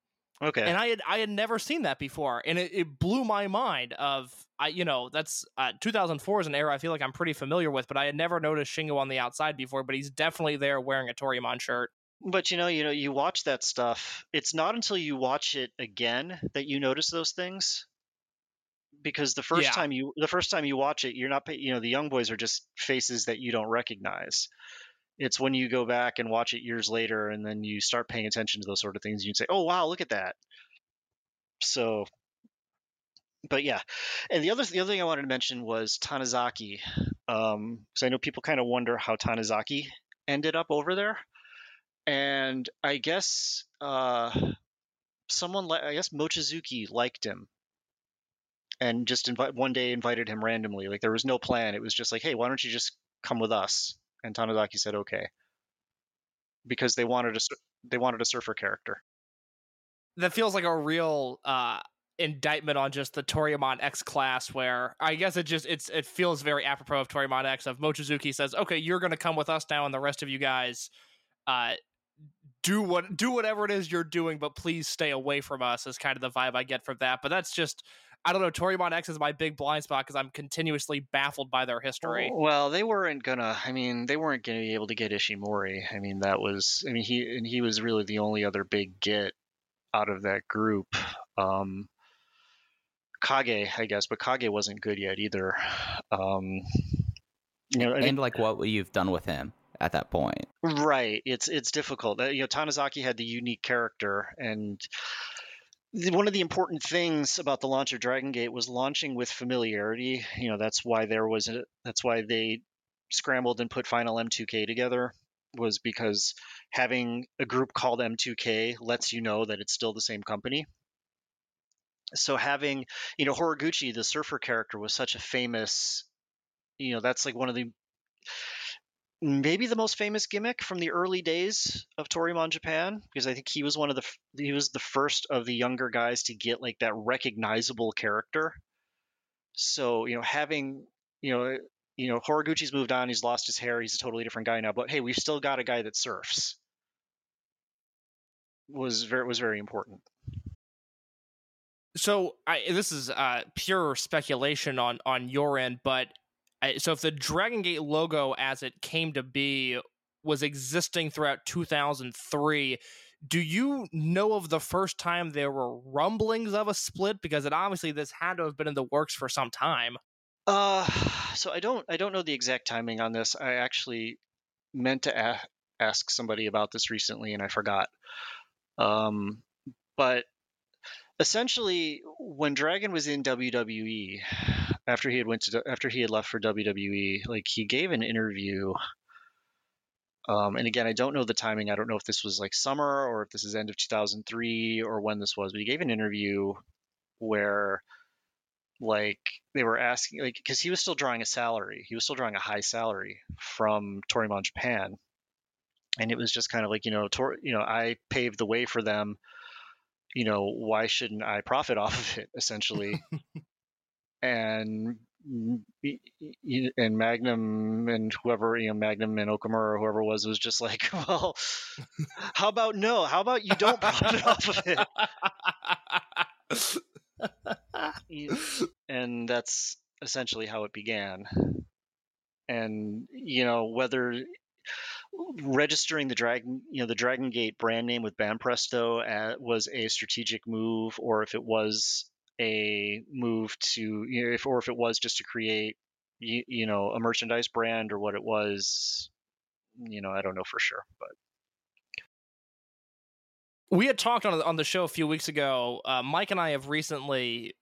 okay. And I had, I had never seen that before, and it, it blew my mind of, I, you know, that's uh, two thousand four is an era I feel like I'm pretty familiar with, but I had never noticed Shingo on the outside before, but he's definitely there wearing a Torimon shirt. But, you know, you know, you watch that stuff. It's not until you watch it again that you notice those things. Because the first yeah. time you the first time you watch it, you're not, you know, the young boys are just faces that you don't recognize. It's when you go back and watch it years later, and then you start paying attention to those sort of things. You can say, "Oh wow, look at that." So, but yeah, and the other the other thing I wanted to mention was Tanizaki, because um, I know people kind of wonder how Tanizaki ended up over there, and I guess uh, someone like I guess Mochizuki liked him. And just invite, one day invited him randomly. Like there was no plan. It was just like, hey, why don't you just come with us? And Tanizaki said, okay, because they wanted a they wanted a surfer character. That feels like a real uh, indictment on just the Torimon X class, where I guess it just it's it feels very apropos of Torimon X. Of Mochizuki says, okay, you're going to come with us now, and the rest of you guys uh, do what do whatever it is you're doing, but please stay away from us. Is kind of the vibe I get from that. But that's just. I don't know, Torimon X is my big blind spot because I'm continuously baffled by their history. Well, they weren't gonna I mean, they weren't gonna be able to get Ishimori. I mean, that was I mean he and he was really the only other big get out of that group. Um, Kage, I guess, but Kage wasn't good yet either. Um you know, and I mean, like what you've done with him at that point. Right. It's it's difficult. You know, Tanizaki had the unique character, and one of the important things about the launch of Dragon Gate was launching with familiarity. You know, that's why there was a, that's why they scrambled and put Final M two K together, was because having a group called M two K lets you know that it's still the same company. So having, you know, Horiguchi, the surfer character, was such a famous, you know, that's like one of the maybe the most famous gimmick from the early days of Torimon Japan, because I think he was one of the he was the first of the younger guys to get like that recognizable character. So, you know, having, you know, you know, Horiguchi's moved on, he's lost his hair, he's a totally different guy now, but hey, we've still got a guy that surfs. Was very was very important. So, I this is uh, pure speculation on on your end, but so if the Dragon Gate logo as it came to be was existing throughout two thousand three, do you know of the first time there were rumblings of a split? Because it obviously this had to have been in the works for some time. Uh, so I don't I don't know the exact timing on this. I actually meant to a- asked somebody about this recently and I forgot. Um, but essentially, when Dragon was in W W E, after he had went to after he had left for W W E, like he gave an interview. Um, and again, I don't know the timing. I don't know if this was like summer or if this is end of two thousand three or when this was. But he gave an interview where, like, they were asking, like, because he was still drawing a salary. He was still drawing a high salary from Torimon Japan. And it was just kind of like, you know, Tor- you know, I paved the way for them. You know, why shouldn't I profit off of it, essentially? and... and Magnum and whoever, you know, Magnum and Okamura or whoever it was was just like, well, how about no? How about you don't profit off of it? And that's essentially how it began. And you know, whether registering the Dragon, you know, the Dragon Gate brand name with Banpresto was a strategic move, or if it was a move to, you know, if or if it was just to create, you, you know, a merchandise brand or what it was, you know, I don't know for sure. But we had talked on on the show a few weeks ago. Uh, Mike and I have recently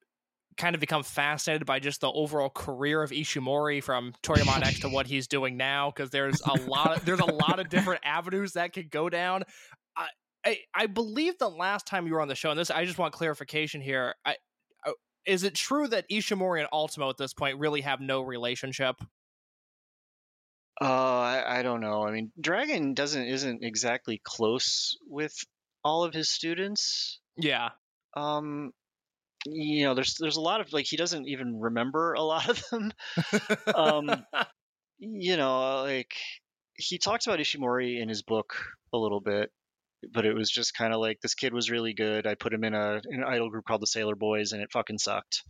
kind of become fascinated by just the overall career of Ishimori from Toriyama X to what he's doing now, because there's a lot of, there's a lot of different avenues that could go down. I, I I believe the last time you were on the show, and this I just want clarification here. I. Is it true that Ishimori and Ultimo at this point really have no relationship? Uh, I, I don't know. I mean, Dragon doesn't isn't exactly close with all of his students. Yeah. Um, you know, there's there's a lot of, like, he doesn't even remember a lot of them. um, you know, like, he talks about Ishimori in his book a little bit. But it was just kind of like, this kid was really good. I put him in a in an idol group called the Sailor Boys, and it fucking sucked.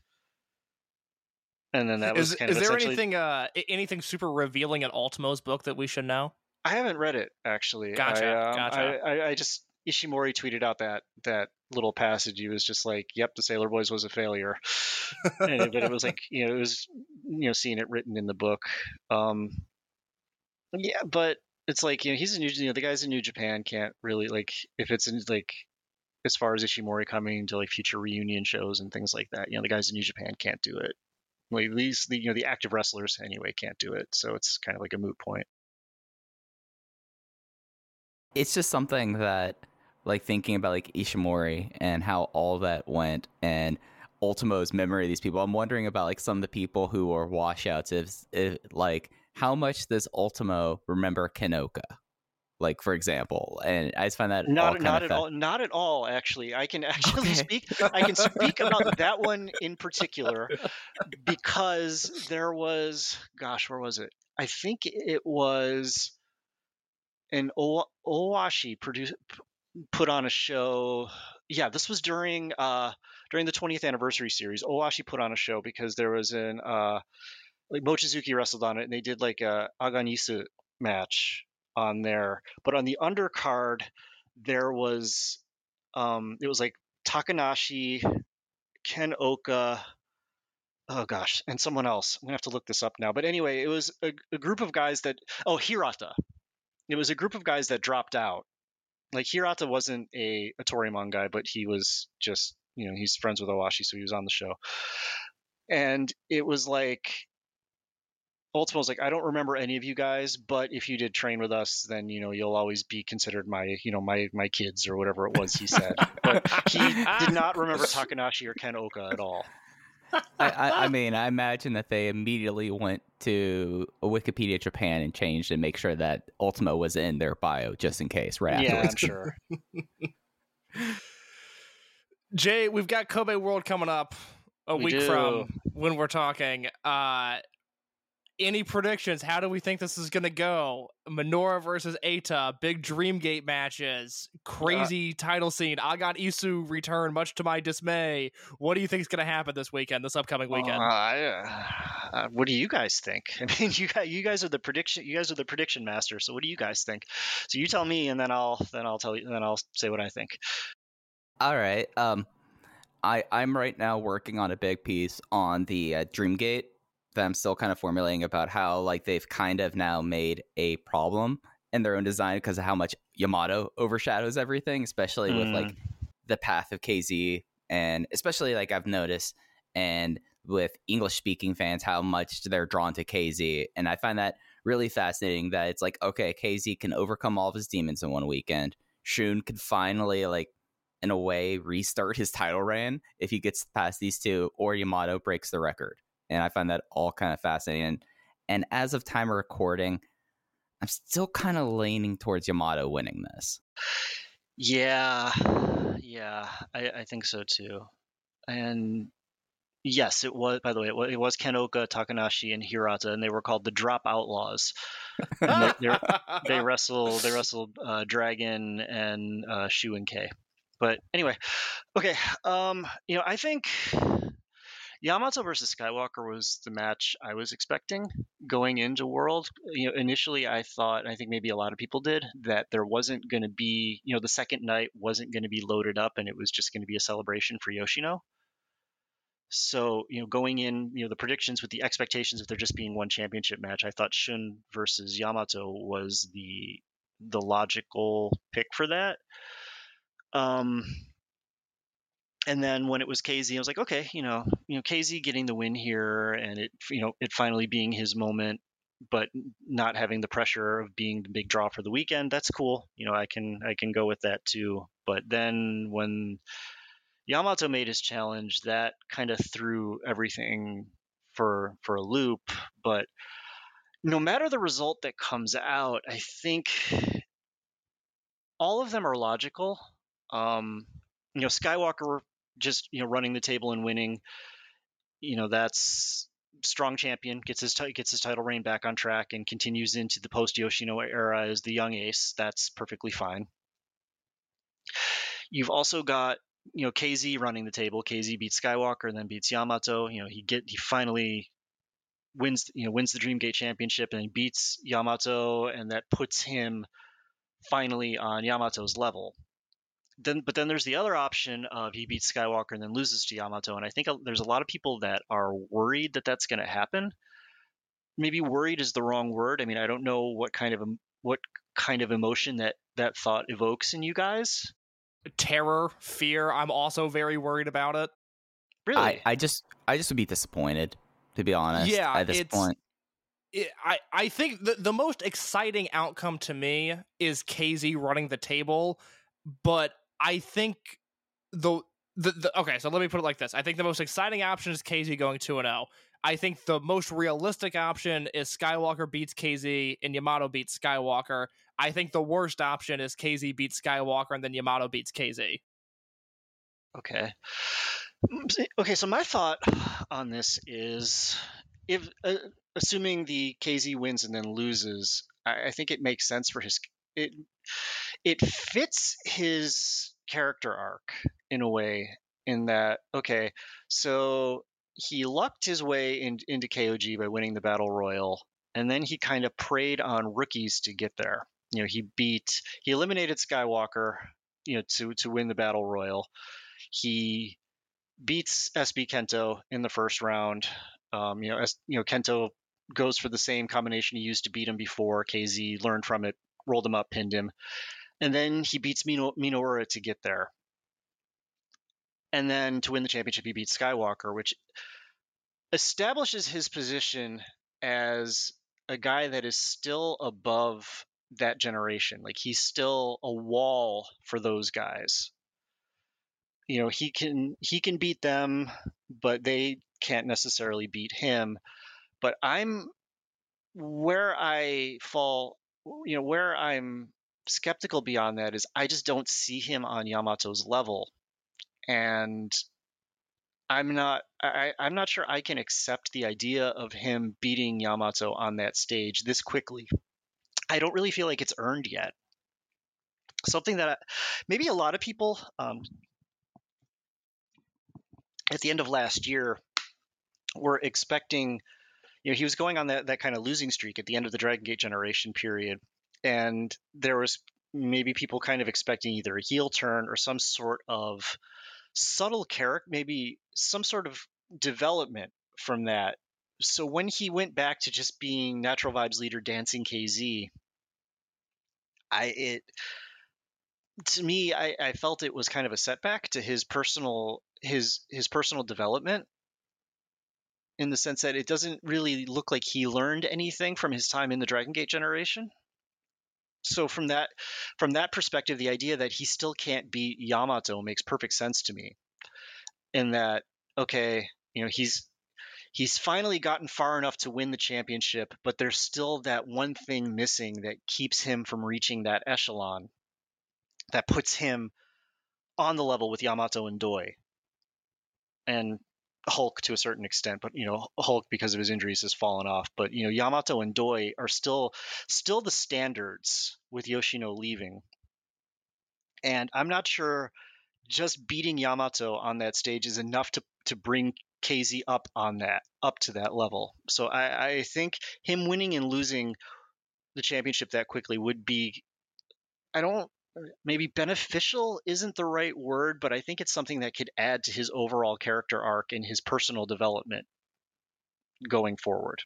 And then that was is, kind is of. Is there essentially... anything uh, anything super revealing in Ultimo's book that we should know? I haven't read it, actually. Gotcha. I, um, gotcha. I, I, I just Ishimori tweeted out that that little passage. He was just like, "Yep, the Sailor Boys was a failure," and it, but it was like, you know, it was, you know, seeing it written in the book. Um, yeah, but. It's like, you know, he's a new, you know, the guys in New Japan can't really, like, if it's in, like, as far as Ishimori coming to, like, future reunion shows and things like that, you know, the guys in New Japan can't do it. Like, at least the, you know, the active wrestlers anyway can't do it. So it's kind of like a moot point. It's just something that, like, thinking about, like, Ishimori and how all that went and Ultimo's memory of these people, I'm wondering about, like, some of the people who are washouts, if, if like, how much does Ultimo remember Kenoka, like, for example? And I just find that not all kind not of at all, not at all. Actually, I can actually okay. speak. I can speak about that one in particular because there was, gosh, where was it? I think it was an o- Owashi produced put on a show. Yeah, this was during uh, during the twentieth anniversary series. Owashi put on a show because there was an. Uh, Like Mochizuki wrestled on it, and they did like a Aganisu match on there. But on the undercard, there was um, it was like Takanashi, Ken Oka, oh gosh, and someone else. I'm gonna have to look this up now. But anyway, it was a, a group of guys that oh Hirata. It was a group of guys that dropped out. Like Hirata wasn't a, a Torimon guy, but he was just, you know, he's friends with Owashi, so he was on the show. And it was like. Ultimo's like, I don't remember any of you guys, but if you did train with us, then, you know, you'll always be considered my, you know, my my kids or whatever it was he said. But he did not remember Takanashi or Ken Oka at all. I, I, I mean, I imagine that they immediately went to Wikipedia Japan and changed and make sure that Ultimo was in their bio just in case. Right? Yeah, afterwards. I'm sure. Jay, we've got Kobe World coming up a we week do. from when we're talking. Uh Any predictions? How do we think this is going to go? Minora versus Eita, big Dream Gate matches, crazy uh, title scene, Aganisu return, much to my dismay. What do you think is going to happen this weekend, this upcoming weekend? Uh, I, uh, what do you guys think? I mean, you guys, you guys are the prediction, you guys are the prediction master. So what do you guys think? So you tell me, and then I'll then I'll tell you, and then I'll say what I think. All right. Um, I I'm right now working on a big piece on the uh, Dream Gate. That I'm still kind of formulating about how, like, they've kind of now made a problem and their own design because of how much Yamato overshadows everything, especially mm. with like the path of K Z, and especially like I've noticed and with English speaking fans, how much they're drawn to K Z. And I find that really fascinating that it's like, okay, K Z can overcome all of his demons in one weekend. Shun could finally, like, in a way, restart his title reign if he gets past these two, or Yamato breaks the record. And I find that all kind of fascinating. And as of time of recording, I'm still kind of leaning towards Yamato winning this. Yeah. Yeah, I, I think so too. And yes, it was, by the way, it was, it was Ken Oka, Takanashi, and Hirata, and they were called the Drop Outlaws. And they, they wrestled, they wrestled uh, Dragon and uh, Shu and K. But anyway, okay. Um, you know, I think Yamato versus Skywalker was the match I was expecting going into World. You know, initially I thought, and I think maybe a lot of people did, that there wasn't going to be, you know, the second night wasn't going to be loaded up, and it was just going to be a celebration for Yoshino. So, you know, going in, you know, the predictions with the expectations of there just being one championship match, I thought Shun versus Yamato was the the logical pick for that. Um. And then when it was K Z, I was like, okay, you know, you know, K Z getting the win here, and it, you know, it finally being his moment, but not having the pressure of being the big draw for the weekend. That's cool. You know, I can I can go with that too. But then when Yamato made his challenge, that kind of threw everything for for a loop. But no matter the result that comes out, I think all of them are logical. Um, you know, Skywalker just, you know, running the table and winning, you know, that's strong champion, gets his t- gets his title reign back on track and continues into the post Yoshino era as the young ace. That's perfectly fine. You've also got, you know, K Z running the table. K Z beats Skywalker and then beats Yamato. You know, he get he finally wins, you know, wins the Dream Gate Championship and beats Yamato, and that puts him finally on Yamato's level. Then, but then there's the other option of he beats Skywalker and then loses to Yamato, and I think there's a lot of people that are worried that that's going to happen. Maybe worried is the wrong word. I mean, I don't know what kind of what kind of emotion that that thought evokes in you guys. Terror, fear. I'm also very worried about it. Really, I, I just I just would be disappointed, to be honest. Yeah, at this it's... point. I, I think the, the most exciting outcome to me is K Z running the table, but I think the, the, the okay, so let me put it like this. I think the most exciting option is K Z going two and oh. I think the most realistic option is Skywalker beats K Z and Yamato beats Skywalker. I think the worst option is K Z beats Skywalker and then Yamato beats K Z. Okay. Okay, so my thought on this is if... Uh, assuming the K Z wins and then loses, I think it makes sense for his it it fits his character arc in a way, in that, okay, so he lucked his way in, into K O G by winning the Battle Royal, and then he kind of preyed on rookies to get there. You know, he beat he eliminated Skywalker, you know, to to win the Battle Royal. He beats S B Kento in the first round. Um, you know, as you know, Kento goes for the same combination he used to beat him before. K Z learned from it, rolled him up, pinned him, and then he beats Mino- Minoru to get there. And then to win the championship, he beats Skywalker, which establishes his position as a guy that is still above that generation. Like, he's still a wall for those guys. You know, he can he can beat them, but they can't necessarily beat him. But I'm where I fall, you know, where I'm skeptical beyond that is I just don't see him on Yamato's level, and I'm not I, I'm not sure I can accept the idea of him beating Yamato on that stage this quickly. I don't really feel like it's earned yet. Something that I, maybe a lot of people um, at the end of last year were expecting, you know, he was going on that, that kind of losing streak at the end of the Dragon Gate generation period. And there was maybe people kind of expecting either a heel turn or some sort of subtle character, maybe some sort of development from that. So when he went back to just being Natural Vibes leader, dancing K Z, I it to me, I, I felt it was kind of a setback to his personal his his personal development, in the sense that it doesn't really look like he learned anything from his time in the Dragon Gate generation. So from that from that perspective, the idea that he still can't beat Yamato makes perfect sense to me. And that, okay, you know, he's he's finally gotten far enough to win the championship, but there's still that one thing missing that keeps him from reaching that echelon that puts him on the level with Yamato and Doi. And Hulk to a certain extent, but you know, Hulk because of his injuries has fallen off. But you know, Yamato and Doi are still still the standards with Yoshino leaving. And I'm not sure just beating Yamato on that stage is enough to to bring K Z up on that, up to that level. So I, I think him winning and losing the championship that quickly would be, I don't maybe beneficial isn't the right word, but I think it's something that could add to his overall character arc and his personal development going forward.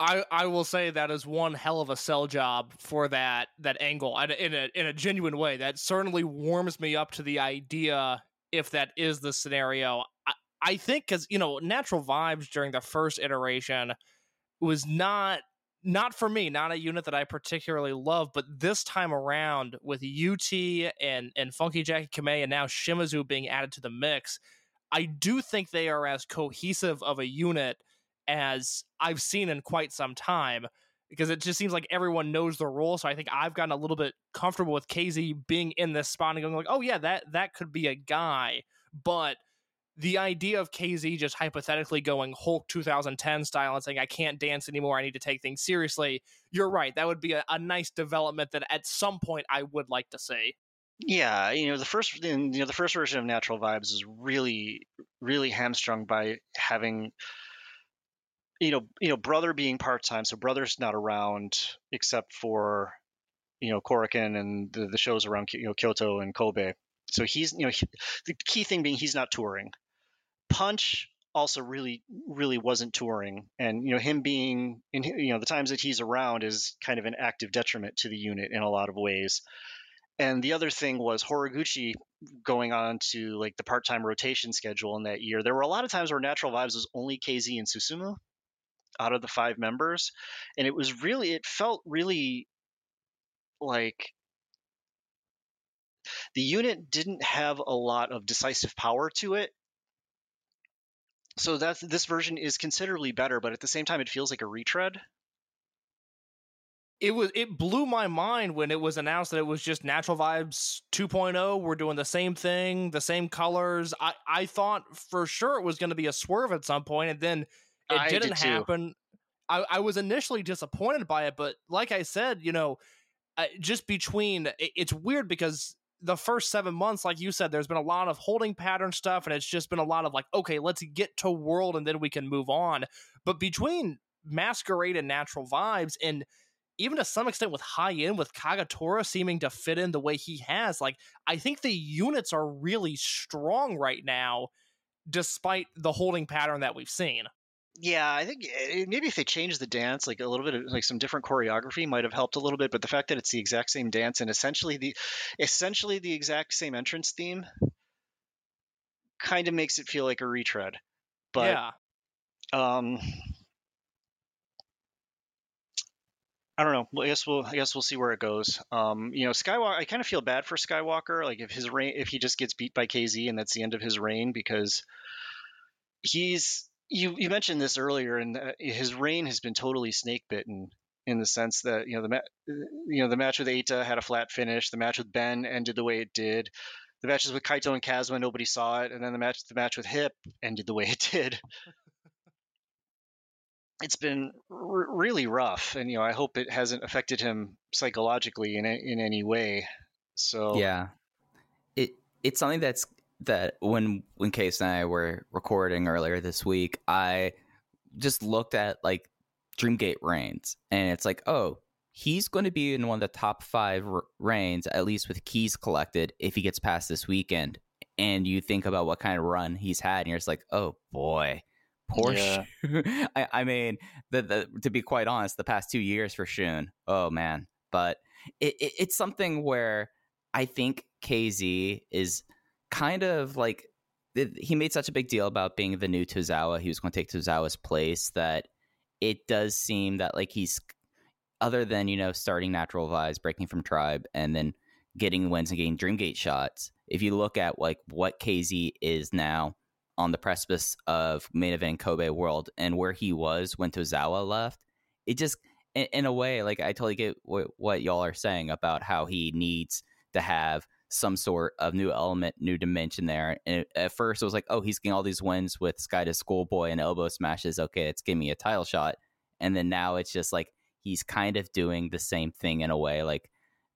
I, I will say that is one hell of a sell job for that that angle. I, in a in a genuine way, that certainly warms me up to the idea, if that is the scenario. I, I think because, you know, Natural Vibes during the first iteration was not Not for me, not a unit that I particularly love, but this time around with U T and, and Funky Jackie Kamei and now Shimizu being added to the mix, I do think they are as cohesive of a unit as I've seen in quite some time, because it just seems like everyone knows their role. So I think I've gotten a little bit comfortable with K Z being in this spot and going like, oh yeah, that, that could be a guy. But the idea of K Z just hypothetically going Hulk two thousand ten style and saying, I can't dance anymore, I need to take things seriously, you're right. That would be a, a nice development that at some point I would like to see. Yeah, you know, the first you know the first version of Natural Vibes is really, really hamstrung by having, you know, you know, Brother being part-time, so Brother's not around except for, you know, Korakuen and the, the shows around, you know, Kyoto and Kobe. So he's, you know, he, the key thing being he's not touring. Punch also really, really wasn't touring, and you know, him being in, you know, the times that he's around is kind of an active detriment to the unit in a lot of ways. And the other thing was Horiguchi going on to like the part-time rotation schedule in that year. There were a lot of times where Natural Vibes was only K Z and Susumu out of the five members, and it was really, it felt really like the unit didn't have a lot of decisive power to it. So that this version is considerably better, but at the same time, it feels like a retread. It was it blew my mind when it was announced that it was just Natural Vibes two point oh. We're doing the same thing, the same colors. I, I thought for sure it was going to be a swerve at some point, and then it I didn't did happen. I, I was initially disappointed by it, but like I said, you know, uh, just between it, it's weird because the first seven months, like you said, there's been a lot of holding pattern stuff, and it's just been a lot of like, okay, let's get to World and then we can move on. But between Masquerade and Natural Vibes, and even to some extent with High End, with Kagatora seeming to fit in the way he has, like, I think the units are really strong right now, despite the holding pattern that we've seen. Yeah, I think maybe if they changed the dance, like a little bit of like some different choreography might have helped a little bit. But the fact that it's the exact same dance and essentially the essentially the exact same entrance theme kind of makes it feel like a retread. But yeah. um, I don't know. I guess we'll I guess we'll see where it goes. Um, you know, Skywalker. I kind of feel bad for Skywalker. Like if his reign, if he just gets beat by K Z and that's the end of his reign, because he's. You you mentioned this earlier, and his reign has been totally snake bitten in the sense that you know the ma- you know the match with Eita had a flat finish, the match with Ben ended the way it did, the matches with Kaito and Kazuma nobody saw it, and then the match the match with Hip ended the way it did. It's been r- really rough, and you know I hope it hasn't affected him psychologically in a- in any way. So yeah, it it's something that's. That when when Case and I were recording earlier this week, I just looked at like Dreamgate reigns, and it's like, oh, he's going to be in one of the top five reigns, at least with keys collected, if he gets past this weekend. And you think about what kind of run he's had, and you're just like, oh boy, poor yeah. Shun. I, I mean, the, the to be quite honest, the past two years for Shun, oh man. But it, it, it's something where I think K Z is kind of like, he made such a big deal about being the new Tozawa. He was going to take Tozawa's place that it does seem that like he's, other than, you know, starting Natural Vibes, breaking from Tribe, and then getting wins and getting Dream Gate shots. If you look at like what K Z is now on the precipice of main event Kobe World and where he was when Tozawa left, it just, in, in a way, like I totally get w- what y'all are saying about how he needs to have some sort of new element, new dimension there. And at first it was like, oh, he's getting all these wins with Sky to Schoolboy and elbow smashes. Okay, it's giving me a title shot. And then now it's just like, he's kind of doing the same thing in a way. Like,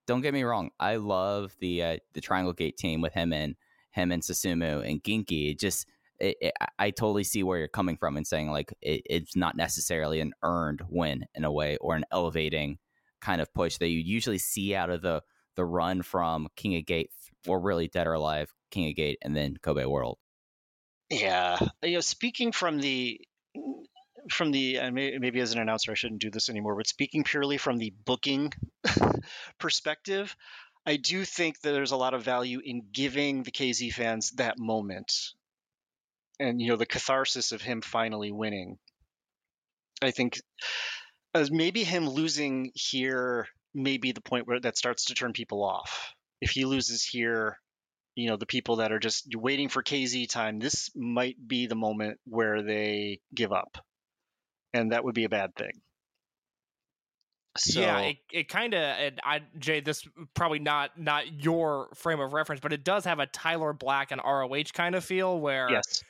don't get me wrong, I love the uh, the Triangle Gate team with him and him and Susumu and Ginky. It just, it, it, I totally see where you're coming from and saying like it, it's not necessarily an earned win in a way, or an elevating kind of push that you usually see out of the the run from King of Gate, or really Dead or Alive, King of Gate, and then Kobe World. Yeah, you know, speaking from the from the uh, maybe as an announcer I shouldn't do this anymore, but speaking purely from the booking perspective, I do think that there's a lot of value in giving the K Z fans that moment, and you know, the catharsis of him finally winning. I think as maybe him losing here may be the point where that starts to turn people off. If he loses here, you know, the people that are just waiting for K Z time, this might be the moment where they give up, and that would be a bad thing. So, yeah, it, it kind of, and I, Jay, this probably not not your frame of reference, but it does have a Tyler Black and R O H kind of feel where, yes,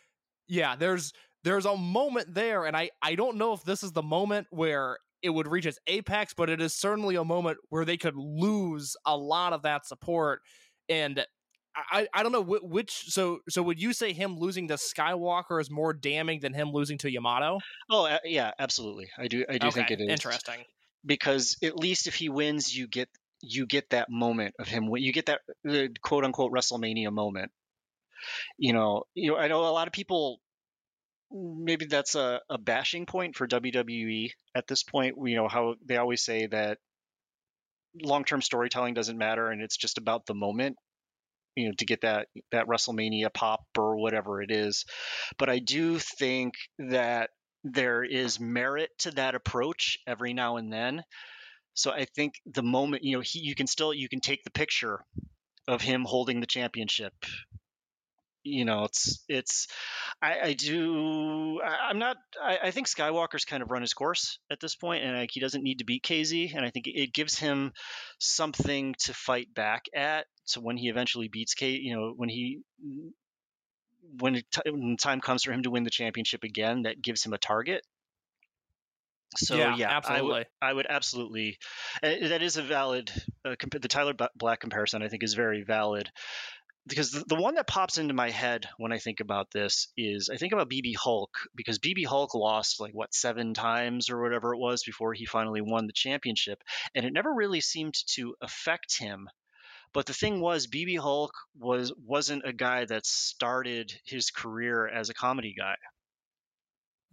yeah, there's there's a moment there, and I I don't know if this is the moment where it would reach its apex, but it is certainly a moment where they could lose a lot of that support. And I, I don't know which, so so would you say him losing to Skywalker is more damning than him losing to Yamato? Oh, yeah, absolutely. I do I do okay. think it is. Interesting. Because at least if he wins, you get you get that moment of him, you get that the quote unquote WrestleMania moment. You know, you know, I know a lot of people, maybe that's a, a bashing point for W W E at this point, you know, how they always say that long-term storytelling doesn't matter and it's just about the moment, you know, to get that, that WrestleMania pop or whatever it is. But I do think that there is merit to that approach every now and then. So I think the moment, you know, he, you can still, you can take the picture of him holding the championship. You know, it's it's I, I do I, I'm not I, I think Skywalker's kind of run his course at this point, and like, he doesn't need to beat K Z, and I think it gives him something to fight back at. So when he eventually beats K, you know, when he when, it, when time comes for him to win the championship again, that gives him a target. So yeah, yeah absolutely. I would, I would absolutely. That is a valid uh, comp- the Tyler Black comparison. I think is very valid. Because the one that pops into my head when I think about this is I think about B B Hulk, because B B Hulk lost like what seven times or whatever it was before he finally won the championship, and it never really seemed to affect him. But the thing was, B B Hulk was wasn't a guy that started his career as a comedy guy.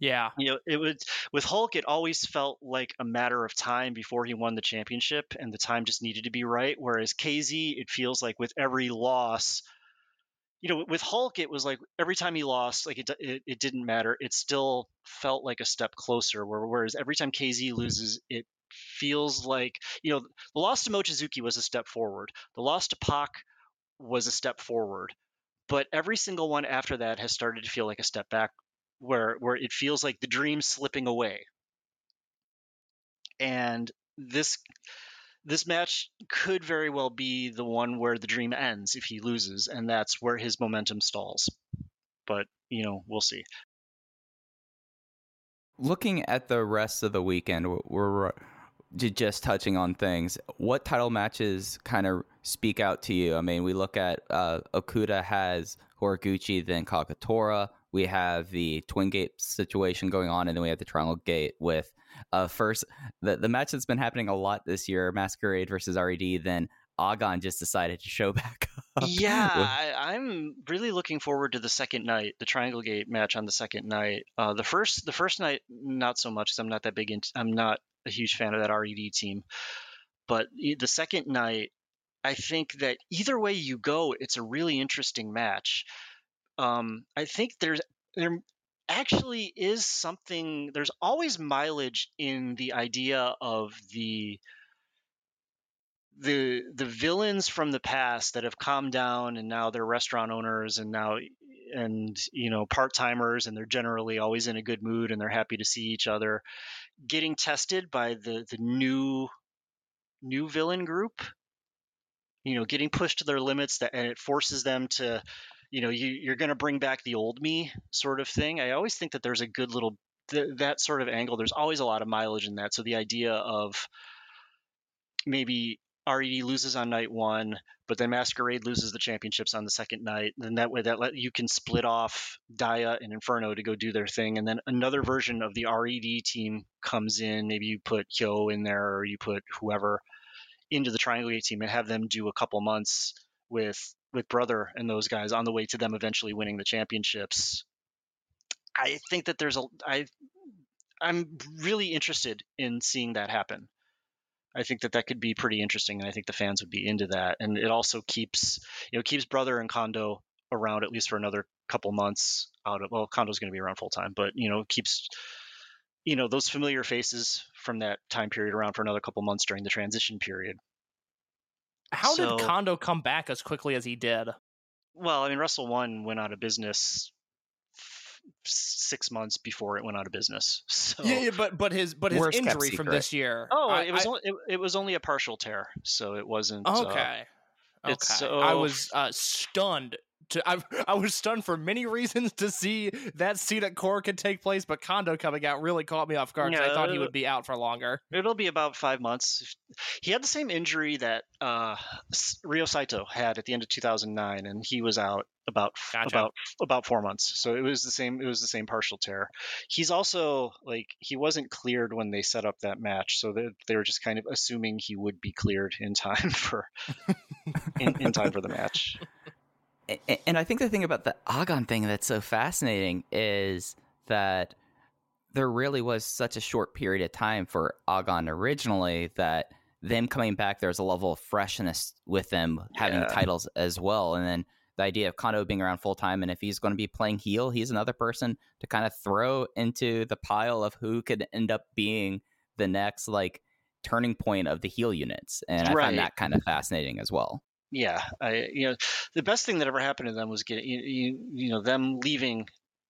Yeah, you know, it was with Hulk, it always felt like a matter of time before he won the championship, and the time just needed to be right. Whereas K Z, it feels like with every loss, you know, with Hulk, it was like every time he lost, like it it, it didn't matter. It still felt like a step closer. Whereas every time K Z loses, it feels like, you know, the loss to Mochizuki was a step forward. The loss to Pac was a step forward, but every single one after that has started to feel like a step back. Where where it feels like the dream's slipping away, and this this match could very well be the one where the dream ends if he loses, and that's where his momentum stalls. But you know, we'll see. Looking at the rest of the weekend, we're just touching on things. What title matches kind of speak out to you? I mean, we look at uh, Okuda has Horiguchi, then Kakatora. We have the Twin Gate situation going on, and then we have the Triangle Gate with uh, first the, the match that's been happening a lot this year, Masquerade versus R E D, then Agon just decided to show back up. Yeah, with... I, I'm really looking forward to the second night, the Triangle Gate match on the second night. Uh, the first the first night, not so much, because I'm not that big into, I'm not a huge fan of that R E D team. But the second night, I think that either way you go, it's a really interesting match. Um, I think there's there actually is something. There's always mileage in the idea of the the the villains from the past that have calmed down and now they're restaurant owners and now and you know part timers and they're generally always in a good mood and they're happy to see each other, getting tested by the the new new villain group. You know, getting pushed to their limits that, and it forces them to, you know, you, you're going to bring back the old me sort of thing. I always think that there's a good little, th- that sort of angle. There's always a lot of mileage in that. So the idea of maybe R E D loses on night one, but then Masquerade loses the championships on the second night. And then that way that let you can split off Daya and Inferno to go do their thing. And then another version of the R E D team comes in. Maybe you put Kyo in there or you put whoever into the Triangle Gate team and have them do a couple months with with Brother and those guys on the way to them eventually winning the championships. I think that there's a I I'm really interested in seeing that happen. I think that that could be pretty interesting, and I think the fans would be into that. And it also keeps you know keeps Brother and Kondo around at least for another couple months out of well Kondo's going to be around full time, but you know keeps. You know, those familiar faces from that time period around for another couple months during the transition period. How so, did Kondo come back as quickly as he did? Well, I mean, Wrestle One went out of business f- six months before it went out of business. So yeah, yeah but but his but his injury from this year. Oh, I, it was I, only, it, it was only a partial tear, so it wasn't. Okay, uh, okay. So, I was uh, stunned. To, I, I was stunned for many reasons to see that scene at Korakuen take place, but Kondo coming out really caught me off guard because yeah, I thought he would be out for longer. It'll be about five months. He had the same injury that uh, Ryo Saito had at the end of two thousand nine, and he was out about gotcha. about about four months. So it was the same. It was the same partial tear. He's also like he wasn't cleared when they set up that match, so they, they were just kind of assuming he would be cleared in time for in, in time for the match. And I think the thing about the Agon thing that's so fascinating is that there really was such a short period of time for Agon originally that them coming back, there's a level of freshness with them having yeah. titles as well. And then the idea of Kondo being around full time, and if he's going to be playing heel, he's another person to kind of throw into the pile of who could end up being the next like turning point of the heel units. And I right. find that kind of fascinating as well. Yeah, I you know the best thing that ever happened to them was getting you, you, you know them leaving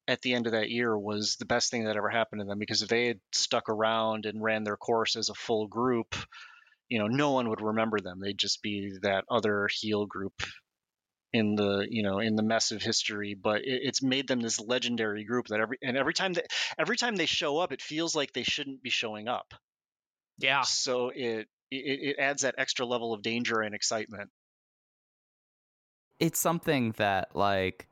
at the end of that year was the best thing that ever happened to them, because if they had stuck around and ran their course as a full group, you know no one would remember them. They'd just be that other heel group in the you know in the mess of history. But it, it's made them this legendary group that every and every time that every time they show up, it feels like they shouldn't be showing up. Yeah. So it it, it adds that extra level of danger and excitement. It's something that, like,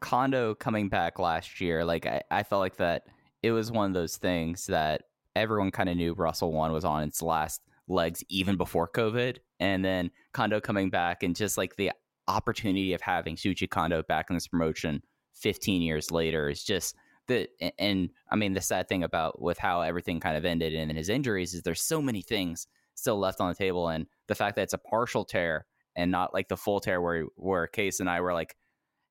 Kondo coming back last year, like, I, I felt like that it was one of those things that everyone kind of knew Russell One was on its last legs even before COVID. And then Kondo coming back and just, like, the opportunity of having Shuichi Kondo back in this promotion fifteen years later is just the – and, I mean, the sad thing about with how everything kind of ended and his injuries is there's so many things still left on the table. And the fact that it's a partial tear – and not like the full tear where where Case and I were like,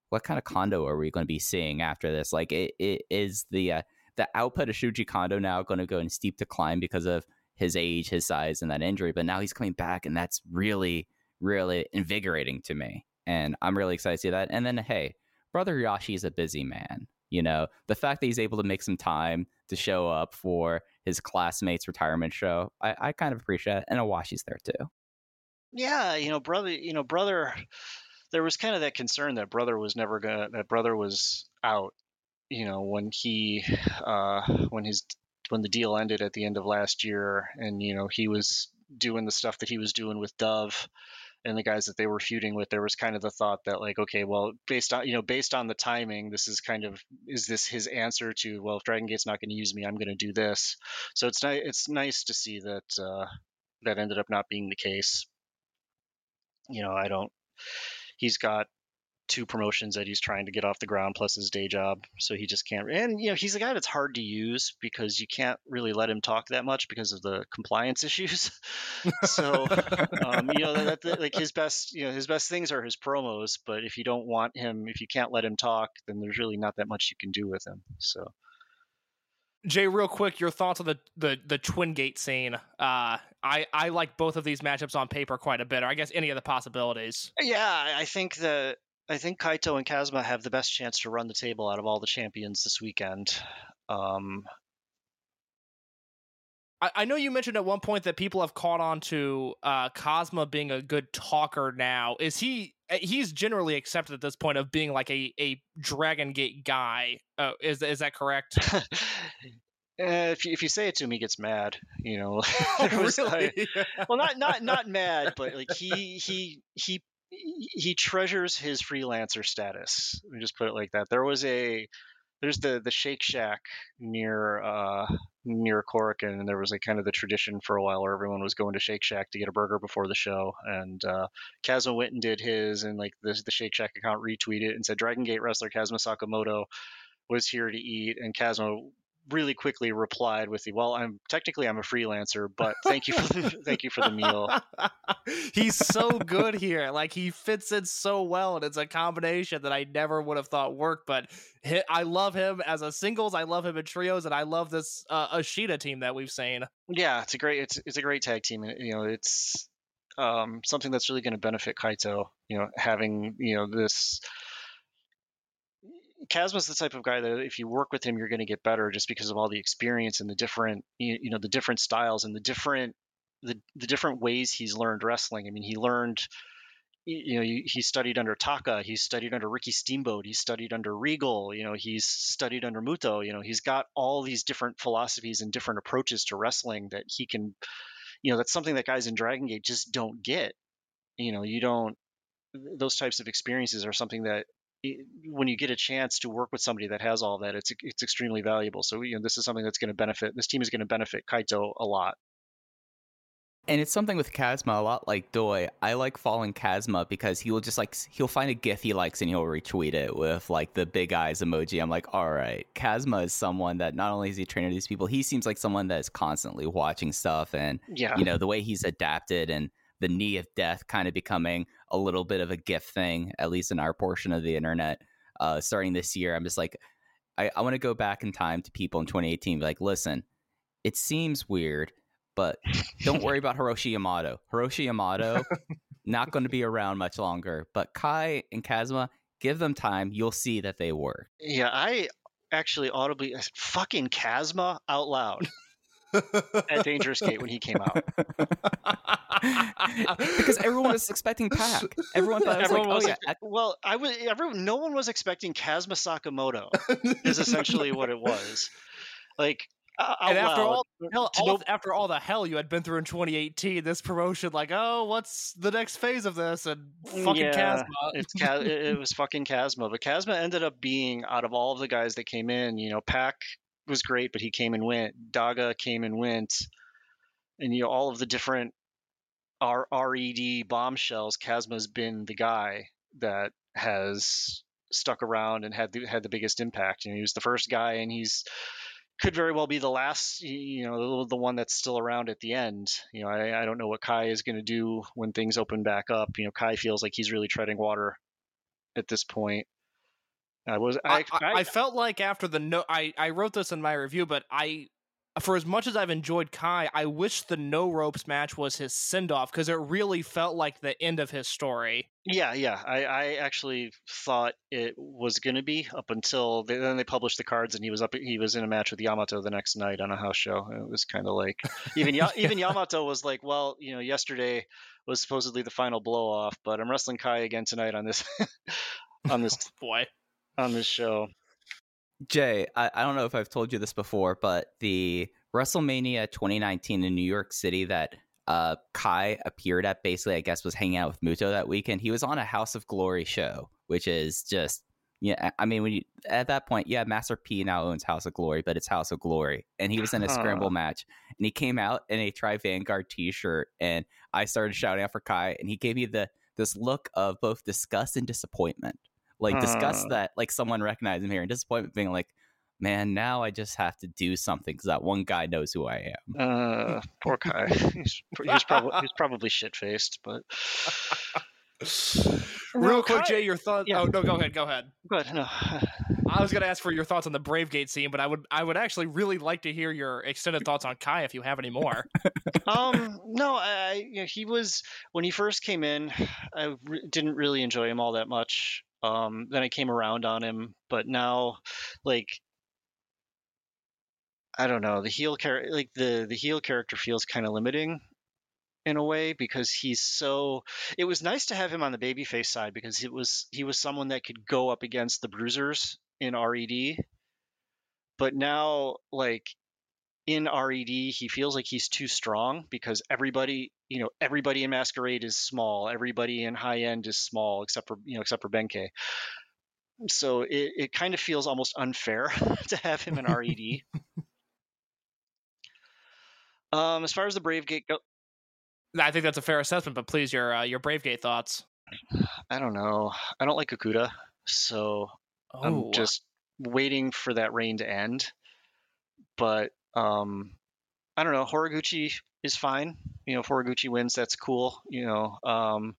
what kind of Kondo are we going to be seeing after this? Like, it, it is the uh, the output of Shuichi Kondo now going to go in steep decline because of his age, his size, and that injury. But now he's coming back, and that's really, really invigorating to me. And I'm really excited to see that. And then, hey, Brother Yoshi is a busy man. You know, the fact that he's able to make some time to show up for his classmates' retirement show, I, I kind of appreciate it. And Awashi's there, too. Yeah, you know, brother, you know, brother, there was kind of that concern that brother was never going to, that brother was out, you know, when he, uh, when his, when the deal ended at the end of last year and, you know, he was doing the stuff that he was doing with Dove and the guys that they were feuding with, there was kind of the thought that like, okay, well, based on, you know, based on the timing, this is kind of, is this his answer to, well, if Dragon Gate's not going to use me, I'm going to do this. So it's nice, it's nice to see that, uh, that ended up not being the case. You know, I don't, he's got, two promotions that he's trying to get off the ground, plus his day job. So he just can't. And, you know, he's a guy that's hard to use because you can't really let him talk that much because of the compliance issues. So, um, you know, that, that, like his best, you know, his best things are his promos. But if you don't want him, if you can't let him talk, then there's really not that much you can do with him. So. Jay, real quick, your thoughts on the, the, the Twin Gate scene. Uh, I, I like both of these matchups on paper quite a bit, or I guess any of the possibilities. Yeah, I think the I think Kaito and Kazuma have the best chance to run the table out of all the champions this weekend. Um, I, I know you mentioned at one point that people have caught on to uh, Kazuma being a good talker now. Is he he's generally accepted at this point of being like a, a Dragon Gate guy. Uh, is is that correct? Uh, if you, if you say it to him, he gets mad, you know. There was really? like, well, not, not, not mad, but like he, he, he, he treasures his freelancer status. Let me just put it like that. There was a, there's the, the Shake Shack near, uh, near Korakuen, and there was like kind of the tradition for a while where everyone was going to Shake Shack to get a burger before the show. And, uh, Kazuma went and did his, and like the, the Shake Shack account retweeted and said, Dragon Gate wrestler Kazuma Sakamoto was here to eat. And Kazuma really quickly replied with the, well, I'm technically I'm a freelancer, but thank you for the, thank you for the meal. He's so good here. Like he fits in so well, and it's a combination that I never would have thought worked, but he, I love him as a singles, I love him in trios, and I love this uh, Ashita team that we've seen. Yeah, it's a great it's it's a great tag team. You know, it's um, something that's really going to benefit Kaito, you know, having, you know, this Kazma's the type of guy that if you work with him, you're going to get better just because of all the experience and the different, you, you know, the different styles and the different, the, the different ways he's learned wrestling. I mean, he learned, you know, he studied under Taka, he studied under Ricky Steamboat, he studied under Regal, you know, he's studied under Muto, you know, he's got all these different philosophies and different approaches to wrestling that he can, you know, that's something that guys in Dragon Gate just don't get. You know, you don't, those types of experiences are something that, when you get a chance to work with somebody that has all that, it's it's extremely valuable. So, you know, this is something that's going to benefit. This team is going to benefit Kaito a lot. And it's something with Kazuma, a lot like Doi. I like following Kazuma because he will just like, he'll find a GIF he likes and he'll retweet it with like the big eyes emoji. I'm like, all right, Kazuma is someone that not only is he training these people, he seems like someone that is constantly watching stuff. And, yeah. You know, the way he's adapted and the knee of death kind of becoming a little bit of a GIF thing, at least in our portion of the internet, uh, starting this year. I'm just like, I, I want to go back in time to people in twenty eighteen, be like, listen, it seems weird, but don't worry about Hiroshi Yamato. Hiroshi Yamato, not going to be around much longer, but Kai and Kazuma, give them time. You'll see that they were. Yeah, I actually audibly, I said, fucking Kazuma out loud. At Dangerous Gate when he came out. Because everyone was expecting Pac. Everyone thought everyone was like, was oh, yeah. Well, I was, everyone, no one was expecting Kazuma Sakamoto is essentially what it was. Like, uh, and after loud, all, hell, all know, after all the hell you had been through in twenty eighteen, this promotion, like, oh, what's the next phase of this? And fucking yeah, Kazuma. it's Ka- it was fucking Kazuma. But Kazuma ended up being, out of all of the guys that came in, you know, Pac was great, but he came and went. Daga came and went, and you know all of the different R- RED bombshells. Kazma's been the guy that has stuck around and had the, had the biggest impact. You know, he was the first guy, and he's could very well be the last. You know, the one that's still around at the end. You know, I, I don't know what Kai is going to do when things open back up. You know, Kai feels like he's really treading water at this point. I was. I, I, I, I felt like after the no, I, I wrote this in my review, but I, for as much as I've enjoyed Kai, I wish the no ropes match was his send off because it really felt like the end of his story. Yeah, yeah. I, I actually thought it was gonna be up until they, then they published the cards and he was up. He was in a match with Yamato the next night on a house show. It was kind of like even yeah. even Yamato was like, well, you know, yesterday was supposedly the final blow off, but I'm wrestling Kai again tonight on this on this oh, boy. on this show. Jay, I, I don't know if I've told you this before, but the WrestleMania twenty nineteen in New York City that uh, Kai appeared at, basically, I guess, was hanging out with Muto that weekend. He was on a House of Glory show, which is just, yeah, I mean, when you, at that point, yeah, Master P now owns House of Glory, but it's House of Glory. And he was in a scramble match, and he came out in a Tri Vanguard t-shirt, and I started shouting out for Kai, and he gave me the this look of both disgust and disappointment. like discuss uh. that, like someone recognized him here, and disappointment being like, man, now I just have to do something because that one guy knows who I am. Uh, poor Kai. he's, he's probably he's probably shit faced, but real quick, Kai? Jay, your thoughts? Yeah. Oh no, go ahead, go ahead. Go ahead. No, I was going to ask for your thoughts on the Brave Gate scene, but I would I would actually really like to hear your extended thoughts on Kai if you have any more. um, no, I, you know, he was when he first came in, I re- didn't really enjoy him all that much. Um, then I came around on him, but now, like. I don't know, the heel character, like the, the heel character feels kind of limiting in a way because he's so, it was nice to have him on the babyface side because it was, he was someone that could go up against the bruisers in R E D, but now like in R E D, he feels like he's too strong because everybody, you know, everybody in Masquerade is small. Everybody in High End is small, except for, you know, except for Benkei. So it, it kind of feels almost unfair to have him in R E D. Um, as far as the Brave Gate go, I think that's a fair assessment. But please, your uh, your Brave Gate thoughts. I don't know. I don't like Okuda, so oh. I'm just waiting for that reign to end. But um, I don't know. Horiguchi is fine. You know, if Horiguchi wins, that's cool. You know, um,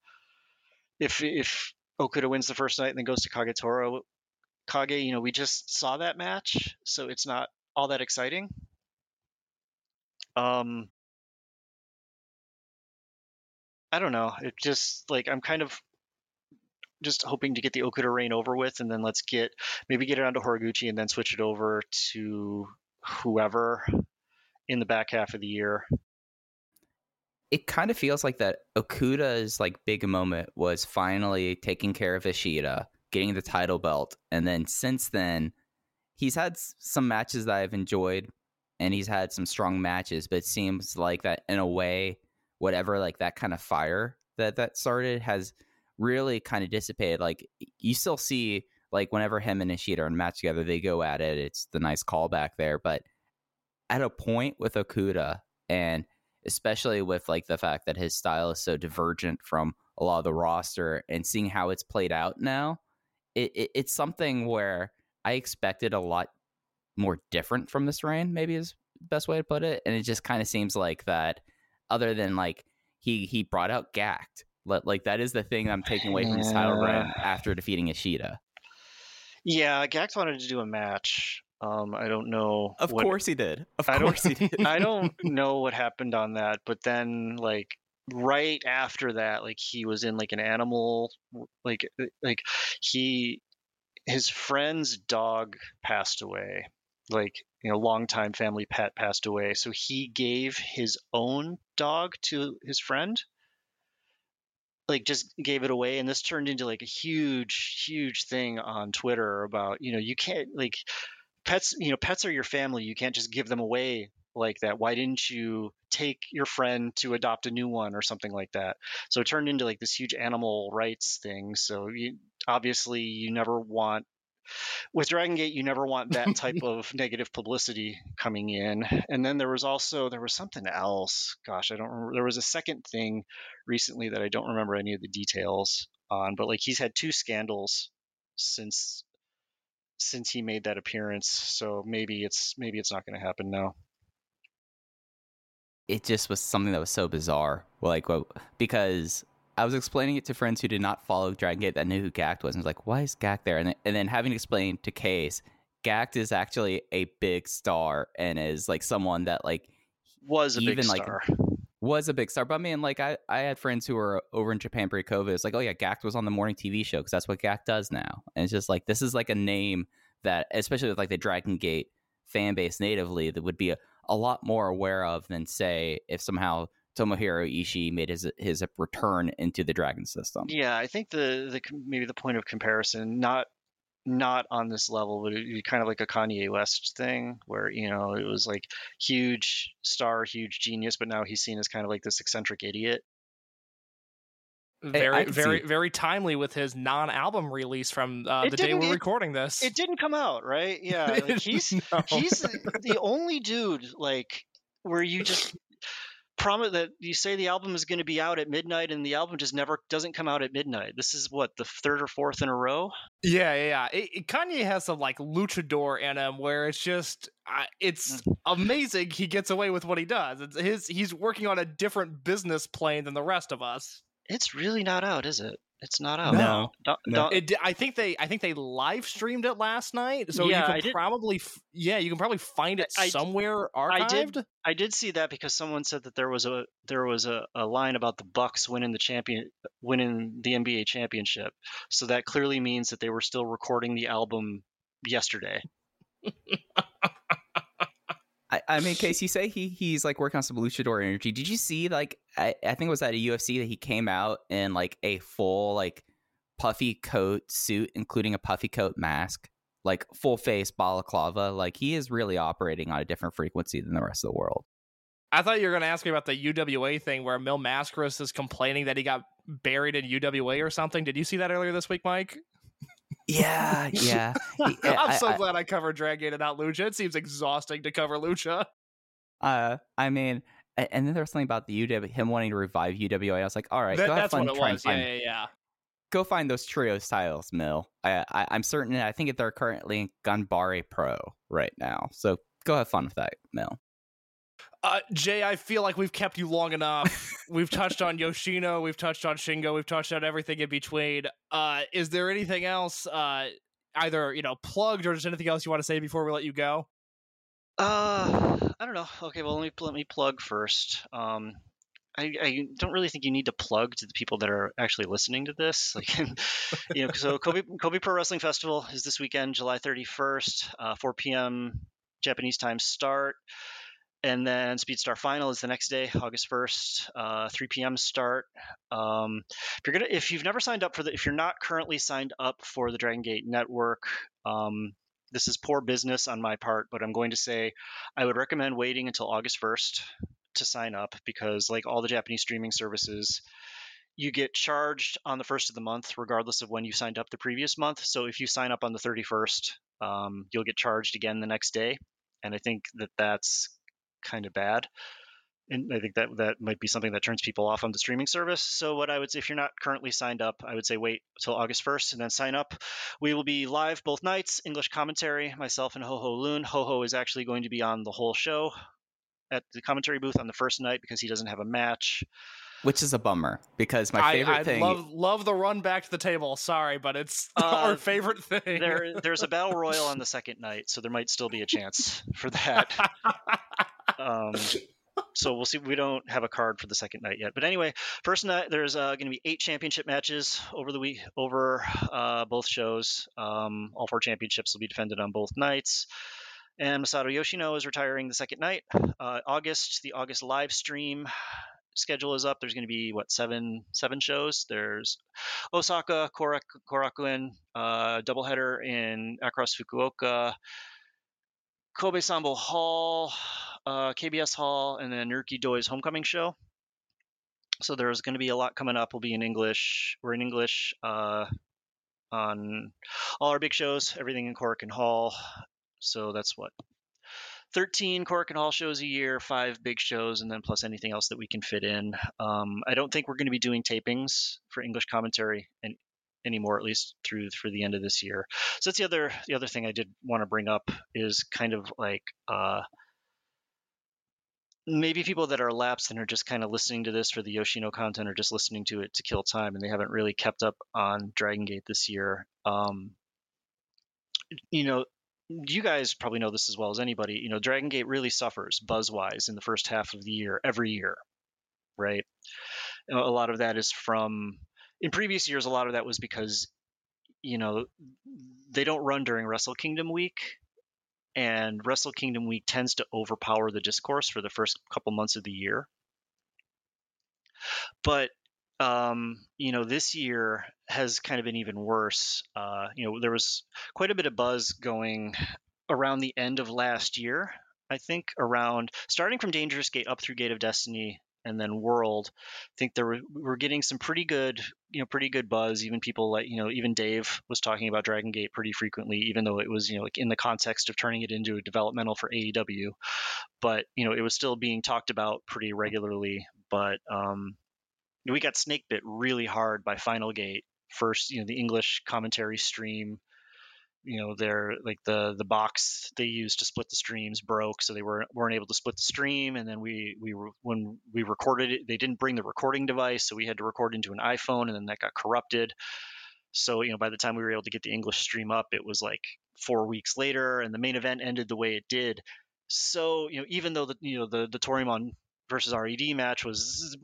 if if Okuda wins the first night and then goes to Kagetoro, Kage, you know, we just saw that match, so it's not all that exciting. Um, I don't know. It just like I'm kind of just hoping to get the Okuda reign over with, and then let's get maybe get it onto Horiguchi, and then switch it over to whoever in the back half of the year. It kind of feels like that Okuda's like big moment was finally taking care of Ishida, getting the title belt, and then since then, he's had some matches that I've enjoyed. And he's had some strong matches, but it seems like that in a way, whatever, like that kind of fire that that started has really kind of dissipated. Like you still see like whenever him and Ishida are in a match together, they go at it. It's the nice callback there. But at a point with Okuda, and especially with like the fact that his style is so divergent from a lot of the roster and seeing how it's played out now, it, it it's something where I expected a lot more different from this reign, maybe is the best way to put it. And it just kind of seems like that other than like he he brought out Gact. Like that is the thing I'm taking away from this title reign after defeating Ishida. Yeah, Gact wanted to do a match. Um, I don't know. Of what, course he did. Of I course he did. I don't know what happened on that, but then like right after that, like he was in like an animal, like like he his friend's dog passed away. Like, you know, longtime family pet passed away. So he gave his own dog to his friend, like just gave it away. And this turned into like a huge, huge thing on Twitter about, you know, you can't like pets, you know, pets are your family. You can't just give them away like that. Why didn't you take your friend to adopt a new one or something like that? So it turned into like this huge animal rights thing. So you, obviously you never want, with Dragon Gate, you never want that type of negative publicity coming in. And then there was also, there was something else. Gosh, I don't remember. There was a second thing recently that I don't remember any of the details on, but like he's had two scandals since, since he made that appearance. So maybe it's, maybe it's not going to happen now. It just was something that was so bizarre. Like, because I was explaining it to friends who did not follow Dragon Gate that knew who Gact was. And I was like, why is Gact there? And then, and then having to explain to Case, Gact is actually a big star and is like someone that like was a even big star. Like, was a big star. But I mean, like I, I had friends who were over in Japan pre-COVID. It's like, oh yeah, Gact was on the morning T V show because that's what Gact does now. And it's just like, this is like a name that, especially with like the Dragon Gate fan base natively, that would be a, a lot more aware of than say if somehow Tomohiro Ishii made his his return into the Dragon system. Yeah, I think the the maybe the point of comparison, not not on this level, but it'd be kind of like a Kanye West thing where, you know, it was like huge star, huge genius, but now he's seen as kind of like this eccentric idiot. Very, very, very timely with his non-album release from uh, the day we're it, recording this. It didn't come out, right? Yeah, like he's no. he's the only dude like where you just promise that you say the album is going to be out at midnight, and the album just never doesn't come out at midnight. This is what, the third or fourth in a row. Yeah, yeah, yeah. It, it, Kanye has some like luchador in him where it's just uh, it's mm. amazing. He gets away with what he does. It's his he's working on a different business plane than the rest of us. It's really not out, is it? It's not out. No, don't, no. Don't. It, I think they, I think they live streamed it last night. So yeah, you can probably, yeah, you can probably find it I, somewhere archived. I did, I did see that because someone said that there was a, there was a, a line about the Bucks winning the champion, winning the N B A championship. So that clearly means that they were still recording the album yesterday. I, I mean, Case, you say he he's like working on some luchador energy. Did you see like I, I think it was at a U F C that he came out in like a full like puffy coat suit, including a puffy coat mask, like full face balaclava. Like he is really operating on a different frequency than the rest of the world. I thought you were going to ask me about the U W A thing where Mil Mascaris is complaining that he got buried in U W A or something. Did you see that earlier this week, Mike? Yeah, yeah. yeah I'm I, so I, glad I covered Dragon Gate and not Lucha. It seems exhausting to cover Lucha. Uh, I mean, and then there was something about the U W, him wanting to revive U W A. I was like, all right, that, go have that's fun what it was. Yeah, find, yeah, yeah. Go find those trios titles, Mill. I, I, I'm certain. I think they're currently in Ganbare Pro right now. So go have fun with that, Mill. Uh, Jay, I feel like we've kept you long enough. We've touched on Yoshino, we've touched on Shingo, we've touched on everything in between. Uh, is there anything else, uh, either you know, plugged or just anything else you want to say before we let you go? Uh, I don't know. Okay, well let me let me plug first. Um, I, I don't really think you need to plug to the people that are actually listening to this. Like, you know, so Kobe Kobe Pro Wrestling Festival is this weekend, July thirty-first, uh, four p.m. Japanese time start. And then Speedstar Final is the next day, August first, uh, three p.m. start. Um, if you're gonna, if you've never signed up for the, if you're not currently signed up for the Dragon Gate Network, um, this is poor business on my part, but I'm going to say I would recommend waiting until August first to sign up because, like all the Japanese streaming services, you get charged on the first of the month, regardless of when you signed up the previous month. So if you sign up on the thirty-first, um, you'll get charged again the next day, and I think that that's kind of bad, and I think that that might be something that turns people off on the streaming service. So what I would say, if you're not currently signed up, I would say wait till August first and then sign up. We will be live both nights, English commentary, myself and Ho Ho Loon. Ho Ho is actually going to be on the whole show at the commentary booth on the first night because he doesn't have a match, which is a bummer because my favorite I, I thing love love the run back to the table. Sorry, but it's uh, our favorite thing. there there's a battle royal on the second night, so there might still be a chance for that. Um, so we'll see. We don't have a card for the second night yet, but anyway, first night there's uh, going to be eight championship matches over the week, over uh, both shows. Um, all four championships will be defended on both nights. And Masato Yoshino is retiring the second night. Uh, August, the August live stream schedule is up. There's going to be what seven seven shows. There's Osaka, Korak, Korakuen, uh, doubleheader in across Fukuoka, Kobe Sambo Hall, uh, K B S Hall, and then Naruki Doi's homecoming show. So there's going to be a lot coming up. We'll be in English. We're in English uh, on all our big shows, everything in Korakuen Hall. So that's what, thirteen Korakuen Hall shows a year, five big shows, and then plus anything else that we can fit in. Um, I don't think we're going to be doing tapings for English commentary and anymore, at least through for the end of this year. So that's the other the other thing I did want to bring up is kind of like uh maybe people that are lapsed and are just kind of listening to this for the Yoshino content or just listening to it to kill time, and they haven't really kept up on Dragon Gate this year. Um you know, you guys probably know this as well as anybody. You know, Dragon Gate really suffers buzz wise in the first half of the year every year, right? And a lot of that is from in previous years, a lot of that was because, you know, they don't run during Wrestle Kingdom week, and Wrestle Kingdom week tends to overpower the discourse for the first couple months of the year. But, um, you know, this year has kind of been even worse. Uh, you know, there was quite a bit of buzz going around the end of last year, I think, around starting from Dangerous Gate up through Gate of Destiny and then World, I think there were, we're getting some pretty good, you know, pretty good buzz. Even people like, you know, even Dave was talking about Dragon Gate pretty frequently, even though it was, you know, like in the context of turning it into a developmental for A E W, but, you know, it was still being talked about pretty regularly. But um, we got snake bit really hard by Final Gate first, you know, the English commentary stream. You know, they're like the, the box they used to split the streams broke, so they weren't weren't able to split the stream. And then we we were, when we recorded it, they didn't bring the recording device, so we had to record into an iPhone, and then that got corrupted. So, you know, by the time we were able to get the English stream up, it was like four weeks later, and the main event ended the way it did. So, you know, even though the you know the the Torimon versus R E D match was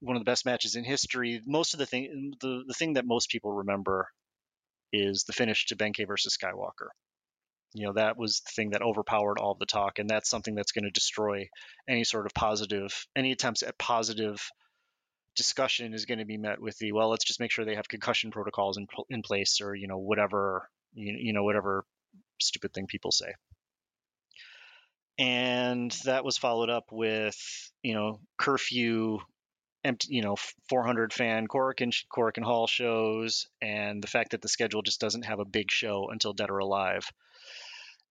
one of the best matches in history, most of the thing the the thing that most people remember is the finish to Benkei versus Skywalker. You know, that was the thing that overpowered all the talk, and that's something that's going to destroy any sort of positive, any attempts at positive discussion is going to be met with the, well, let's just make sure they have concussion protocols in in place, or, you know, whatever, you, you know, whatever stupid thing people say. And that was followed up with, you know, curfew, empty, you know, four hundred fan Korakuen Korakuen Hall shows, and the fact that the schedule just doesn't have a big show until Dead or Alive.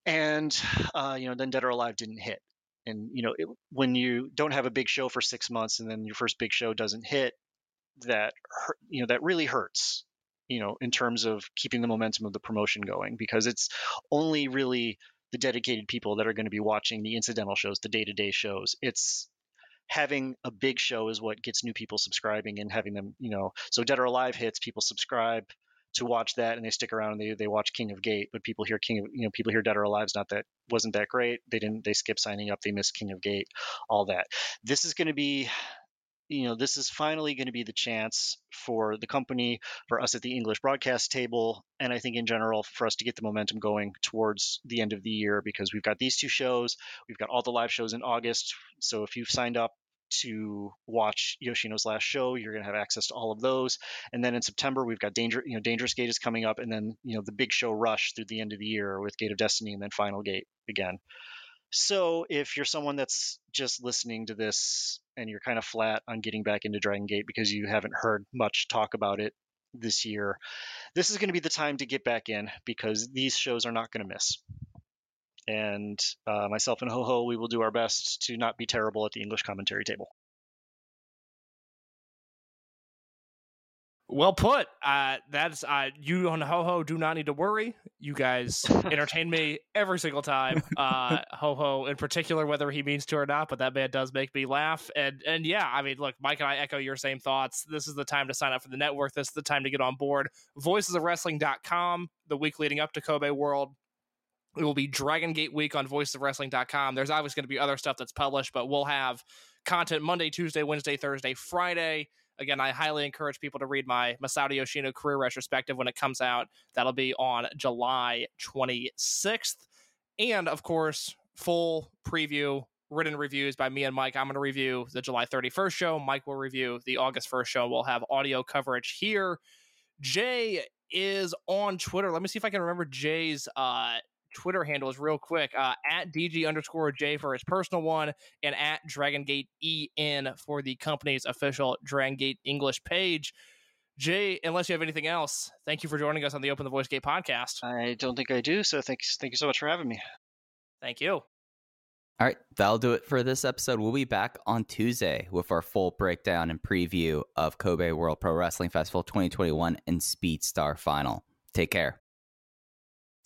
And, uh, you know, then Dead or Alive didn't hit. And, you know, it, when you don't have a big show for six months and then your first big show doesn't hit, that, hurt, you know, that really hurts, you know, in terms of keeping the momentum of the promotion going, because it's only really the dedicated people that are going to be watching the incidental shows, the day-to-day shows. It's, having a big show is what gets new people subscribing and having them, you know, so Dead or Alive hits, people subscribe to watch that and they stick around and they, they watch King of Gate, but people hear King of, you know, people hear Dead or Alive's not that, wasn't that great. They didn't, they skip signing up. They missed King of Gate, all that. This is going to be, you know, this is finally going to be the chance for the company, for us at the English broadcast table. And I think in general for us to get the momentum going towards the end of the year, because we've got these two shows, we've got all the live shows in August. So if you've signed up to watch Yoshino's last show, you're going to have access to all of those. And then in September, we've got Danger, you know, Dangerous Gate is coming up, and then, you know, the big show rush through the end of the year with Gate of Destiny and then Final Gate again. So if you're someone that's just listening to this and you're kind of flat on getting back into Dragon Gate because you haven't heard much talk about it this year, this is going to be the time to get back in, because these shows are not going to miss. And uh, myself and Ho-Ho, we will do our best to not be terrible at the English commentary table. Well put. Uh, that's uh, you and Ho-Ho do not need to worry. You guys entertain me every single time. Uh, Ho-Ho in particular, whether he means to or not, but that man does make me laugh. And and yeah, I mean, look, Mike and I echo your same thoughts. This is the time to sign up for the network. This is the time to get on board. voices of wrestling dot com, the week leading up to Kobe World. It will be Dragon Gate Week on voices of wrestling dot com. There's obviously going to be other stuff that's published, but we'll have content Monday, Tuesday, Wednesday, Thursday, Friday. Again, I highly encourage people to read my Masato Yoshino career retrospective when it comes out. That'll be on July twenty-sixth. And, of course, full preview, written reviews by me and Mike. I'm going to review the July thirty-first show. Mike will review the August first show. We'll have audio coverage here. Jay is on Twitter. Let me see if I can remember Jay's... Uh, Twitter handle is real quick, uh, at D G underscore J for his personal one, and at Dragon Gate E N for the company's official Dragon Gate English page. Jay, unless you have anything else, thank you for joining us on the Open the Voice Gate podcast. I don't think I do, so thanks, thank you so much for having me. Thank you. All right, that'll do it for this episode. We'll be back on Tuesday with our full breakdown and preview of Kobe World Pro Wrestling Festival twenty twenty-one and Speedstar Final. Take care.